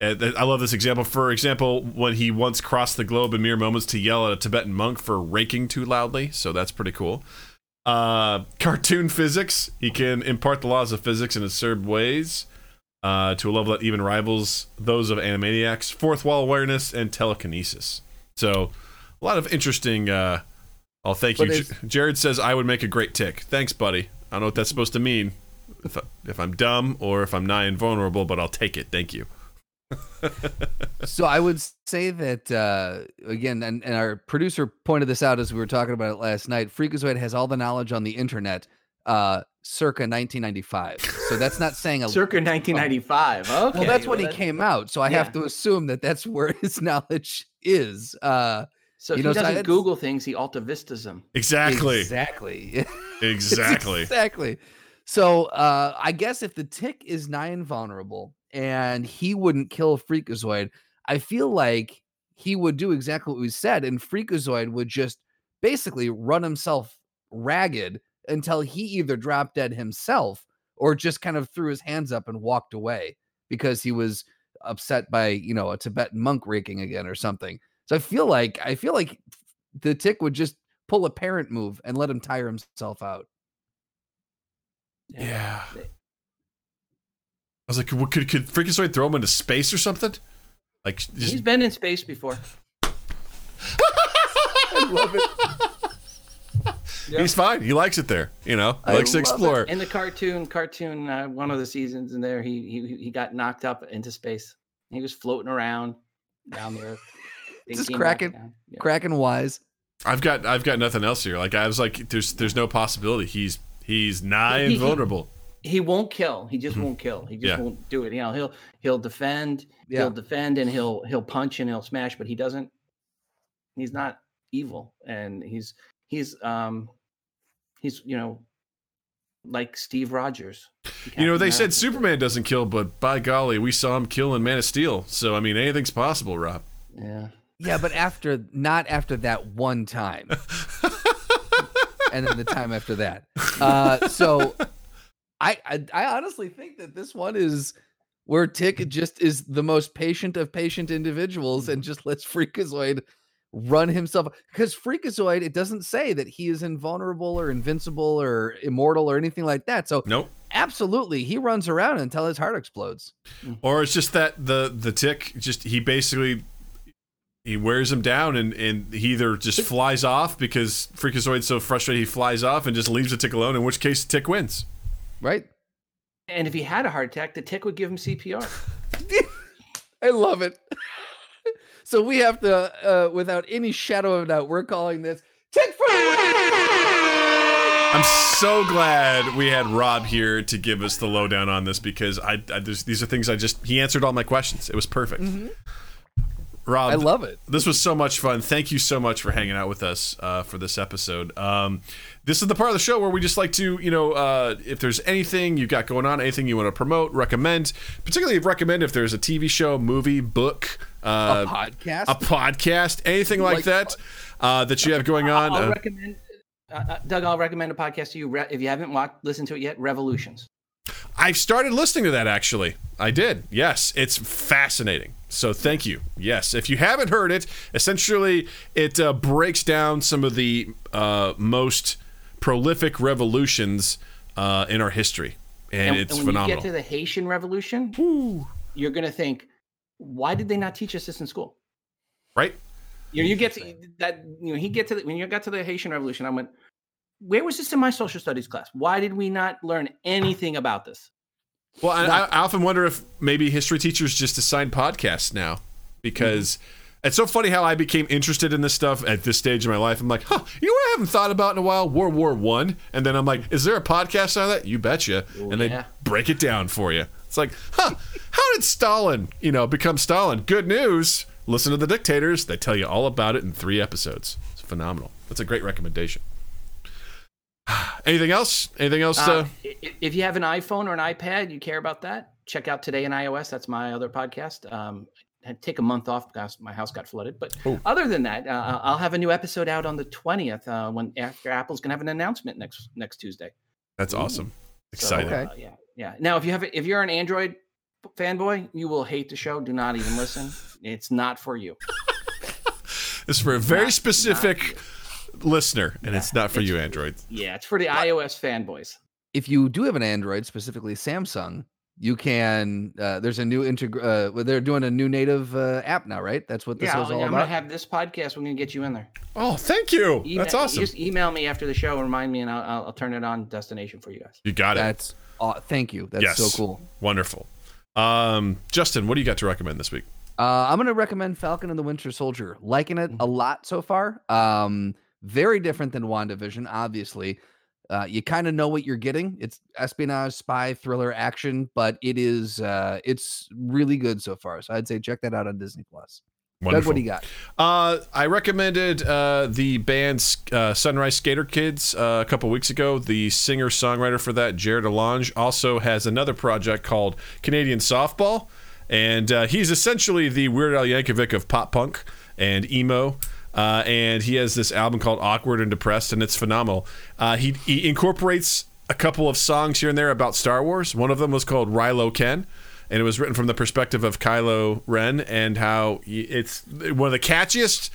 I love this example. For example, when he once crossed the globe in mere moments to yell at a Tibetan monk for raking too loudly. So that's pretty cool. Cartoon physics. He can impart the laws of physics in absurd ways to a level that even rivals those of Animaniacs. Fourth wall awareness and telekinesis. So a lot of interesting. Jared says I would make a great Tick. Thanks, buddy. I don't know what that's supposed to mean. If I'm dumb or if I'm nigh invulnerable, but I'll take it. Thank you. So I would say that, again, and our producer pointed this out as we were talking about it last night, Freakazoid has all the knowledge on the internet circa 1995. So that's not saying a circa 1995. Okay. Well, that's when he came out. So I have to assume that that's where his knowledge is. So if he doesn't Google things, he Alta Vistas them. Exactly. So I guess if the tick is nigh invulnerable and he wouldn't kill Freakazoid, I feel like he would do exactly what we said, and Freakazoid would just basically run himself ragged until he either dropped dead himself or just kind of threw his hands up and walked away because he was upset by, you know, a Tibetan monk raking again or something. So I feel like the tick would just pull a parent move and let him tire himself out. Yeah. I was like, could Freakazoid throw him into space or something? Like just... He's been in space before. I love it. Yep. He's fine. He likes it there. You know, he likes to explore. In the cartoon, one of the seasons in there, he got knocked up into space. He was floating around down the earth. Just cracking wise. I've got nothing else here. Like I was like, there's no possibility. He's nigh invulnerable. He won't kill. He just won't kill. He just won't do it. You know, he'll defend. Yeah. He'll defend and he'll punch and he'll smash. But he doesn't. He's not evil, and he's you know, like Steve Rogers. You know, they said Superman doesn't kill, but by golly, we saw him kill in Man of Steel. So I mean, anything's possible, Rob. Yeah. Yeah, but not after that one time. And then the time after that. So I honestly think that this one is where Tick just is the most patient of patient individuals and just lets Freakazoid run himself. Because Freakazoid, it doesn't say that he is invulnerable or invincible or immortal or anything like that. So nope. Absolutely, he runs around until his heart explodes. Or it's just that the tick just he wears him down and he either just flies off because Freakazoid's so frustrated he flies off and just leaves the tick alone, in which case the tick wins. Right. And if he had a heart attack, the tick would give him CPR. I love it. So we have to, without any shadow of a doubt, we're calling this Tick for the Win! I'm so glad we had Rob here to give us the lowdown on this because these are things he answered all my questions. It was perfect. Mm-hmm. Rob, I love it. This was so much fun. Thank you so much for hanging out with us for this episode. This is the part of the show where we just like to, you know, if there's anything you've got going on, anything you want to promote, recommend, particularly recommend if there's a TV show, movie, book, a podcast, anything like that that you have going on. I'll recommend, Doug, I'll recommend a podcast to you if you haven't listened to it yet, Revolutions. I've started listening to that, actually. I did. Yes, it's fascinating. So thank you. Yes, if you haven't heard it, essentially it breaks down some of the most prolific revolutions in our history, and it's phenomenal. When you get to the Haitian Revolution, you're going to think, why did they not teach us this in school? Right? You get to that. You know, when you got to the Haitian Revolution, I went, where was this in my social studies class? Why did we not learn anything about this? Well, I often wonder if maybe history teachers just assign podcasts now, because it's so funny how I became interested in this stuff at this stage of my life. I'm like, you know what I haven't thought about in a while? World War I. And then I'm like, is there a podcast on that? You betcha. Ooh, and they break it down for you. It's like, how did Stalin, you know, become Stalin? Good news. Listen to The Dictators. They tell you all about it in 3 episodes. It's phenomenal. That's a great recommendation. Anything else? If you have an iPhone or an iPad, you care about that, check out Today in iOS. That's my other podcast. I take a month off because my house got flooded. But other than that, I'll have a new episode out on the 20th after Apple's going to have an announcement next Tuesday. That's awesome. Exciting. So, yeah. Now, if you're an Android fanboy, you will hate the show. Do not even listen. It's not for you. It's for a very specific listener, and it's not for you Android. It's for the iOS fanboys. If you do have an Android, specifically Samsung, you can there's a new they're doing a new native app now, right? That's what this is all about. I'm gonna have this podcast. We're gonna get you in there. Oh, thank you. That's awesome. Just email me after the show and remind me, and I'll turn it on destination for you guys. You got it. Thank you. That's so cool. Wonderful. Justin, what do you got to recommend this week? I'm going to recommend Falcon and the Winter Soldier. Liking it a lot so far. Very different than WandaVision, obviously. You kind of know what you're getting. It's espionage, spy, thriller, action, but it's really good so far. So I'd say check that out on Disney+. Doug, what do you got? I recommended the band Sunrise Skater Kids a couple weeks ago. The singer-songwriter for that, Jared Allange, also has another project called Canadian Softball. And he's essentially the Weird Al Yankovic of pop punk and emo. And he has this album called Awkward and Depressed, and it's phenomenal. He incorporates a couple of songs here and there about Star Wars. One of them was called Rylo Ken, and it was written from the perspective of Kylo Ren, and how it's one of the catchiest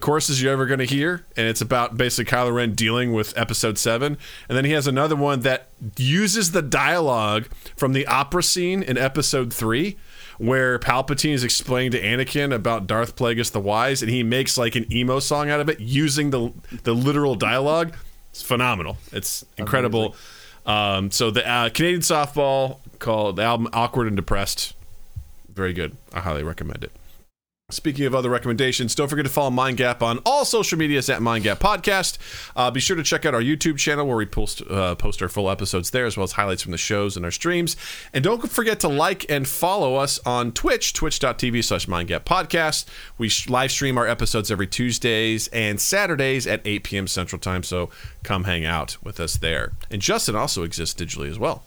choruses you're ever going to hear. And it's about basically Kylo Ren dealing with Episode 7. And then he has another one that uses the dialogue from the opera scene in Episode 3, where Palpatine is explaining to Anakin about Darth Plagueis the Wise, and he makes like an emo song out of it using the literal dialogue. It's phenomenal. It's incredible. So the Canadian Softball, called the album Awkward and Depressed, very good. I highly recommend it. Speaking of other recommendations, don't forget to follow Mind Gap on all social medias at Mind Gap Podcast. Be sure to check out our YouTube channel, where we post our full episodes there, as well as highlights from the shows and our streams. And don't forget to like and follow us on Twitch, twitch.tv/Mind Gap Podcast. We live stream our episodes every Tuesdays and Saturdays at 8 p.m. Central Time, so come hang out with us there. And Justin also exists digitally as well.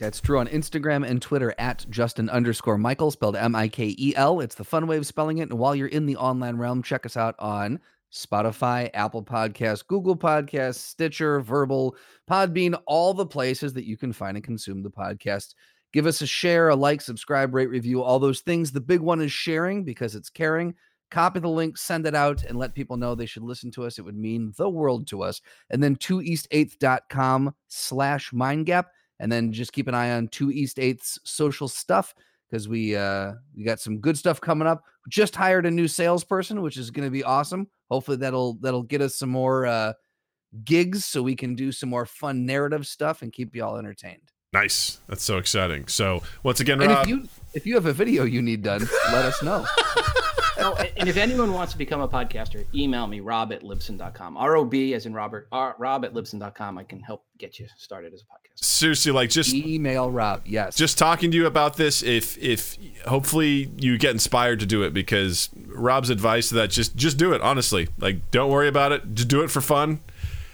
That's true, on Instagram and Twitter at Justin_Michael, spelled M-I-K-E-L. It's the fun way of spelling it. And while you're in the online realm, check us out on Spotify, Apple Podcasts, Google Podcasts, Stitcher, Verbal, Podbean, all the places that you can find and consume the podcast. Give us a share, a like, subscribe, rate, review, all those things. The big one is sharing, because it's caring. Copy the link, send it out, and let people know they should listen to us. It would mean the world to us. And then 2east8th.com/mindgap. And then just keep an eye on 2 East 8th's social stuff, because we got some good stuff coming up. We just hired a new salesperson, which is going to be awesome. Hopefully that'll get us some more gigs, so we can do some more fun narrative stuff and keep you all entertained. Nice. That's so exciting. So once again, Rob, and if you have a video you need done, let us know. Oh, and if anyone wants to become a podcaster, email me, rob@libsyn.com. R-O-B as in Robert, rob@libsyn.com. I can help get you started as a podcaster. Seriously, like, just email Rob. Yes. Just talking to you about this, if hopefully you get inspired to do it, because Rob's advice to that, just do it, honestly. Like, don't worry about it. Just do it for fun.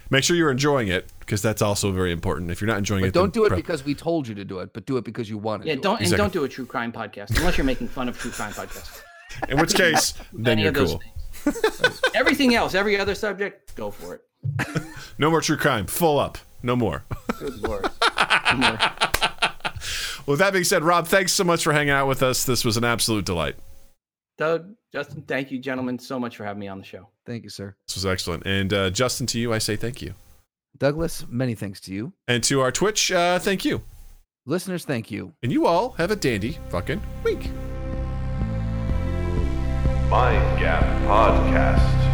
Make sure you're enjoying it, because that's also very important. If you're not enjoying it, don't do it because we told you to do it, but do it because you want to. Yeah, don't do it. Exactly. And don't do a true crime podcast unless you're making fun of true crime podcasts. In which case, then you're cool. Everything else, every other subject, go for it. No more true crime. Full up. No more. Good Lord. No more. Well, with that being said, Rob, thanks so much for hanging out with us. This was an absolute delight. Doug, Justin, thank you, gentlemen, so much for having me on the show. Thank you, sir. This was excellent. And Justin, to you, I say thank you. Douglas, many thanks to you. And to our Twitch, thank you. Listeners, thank you. And you all have a dandy fucking week. Mind Gap Podcast.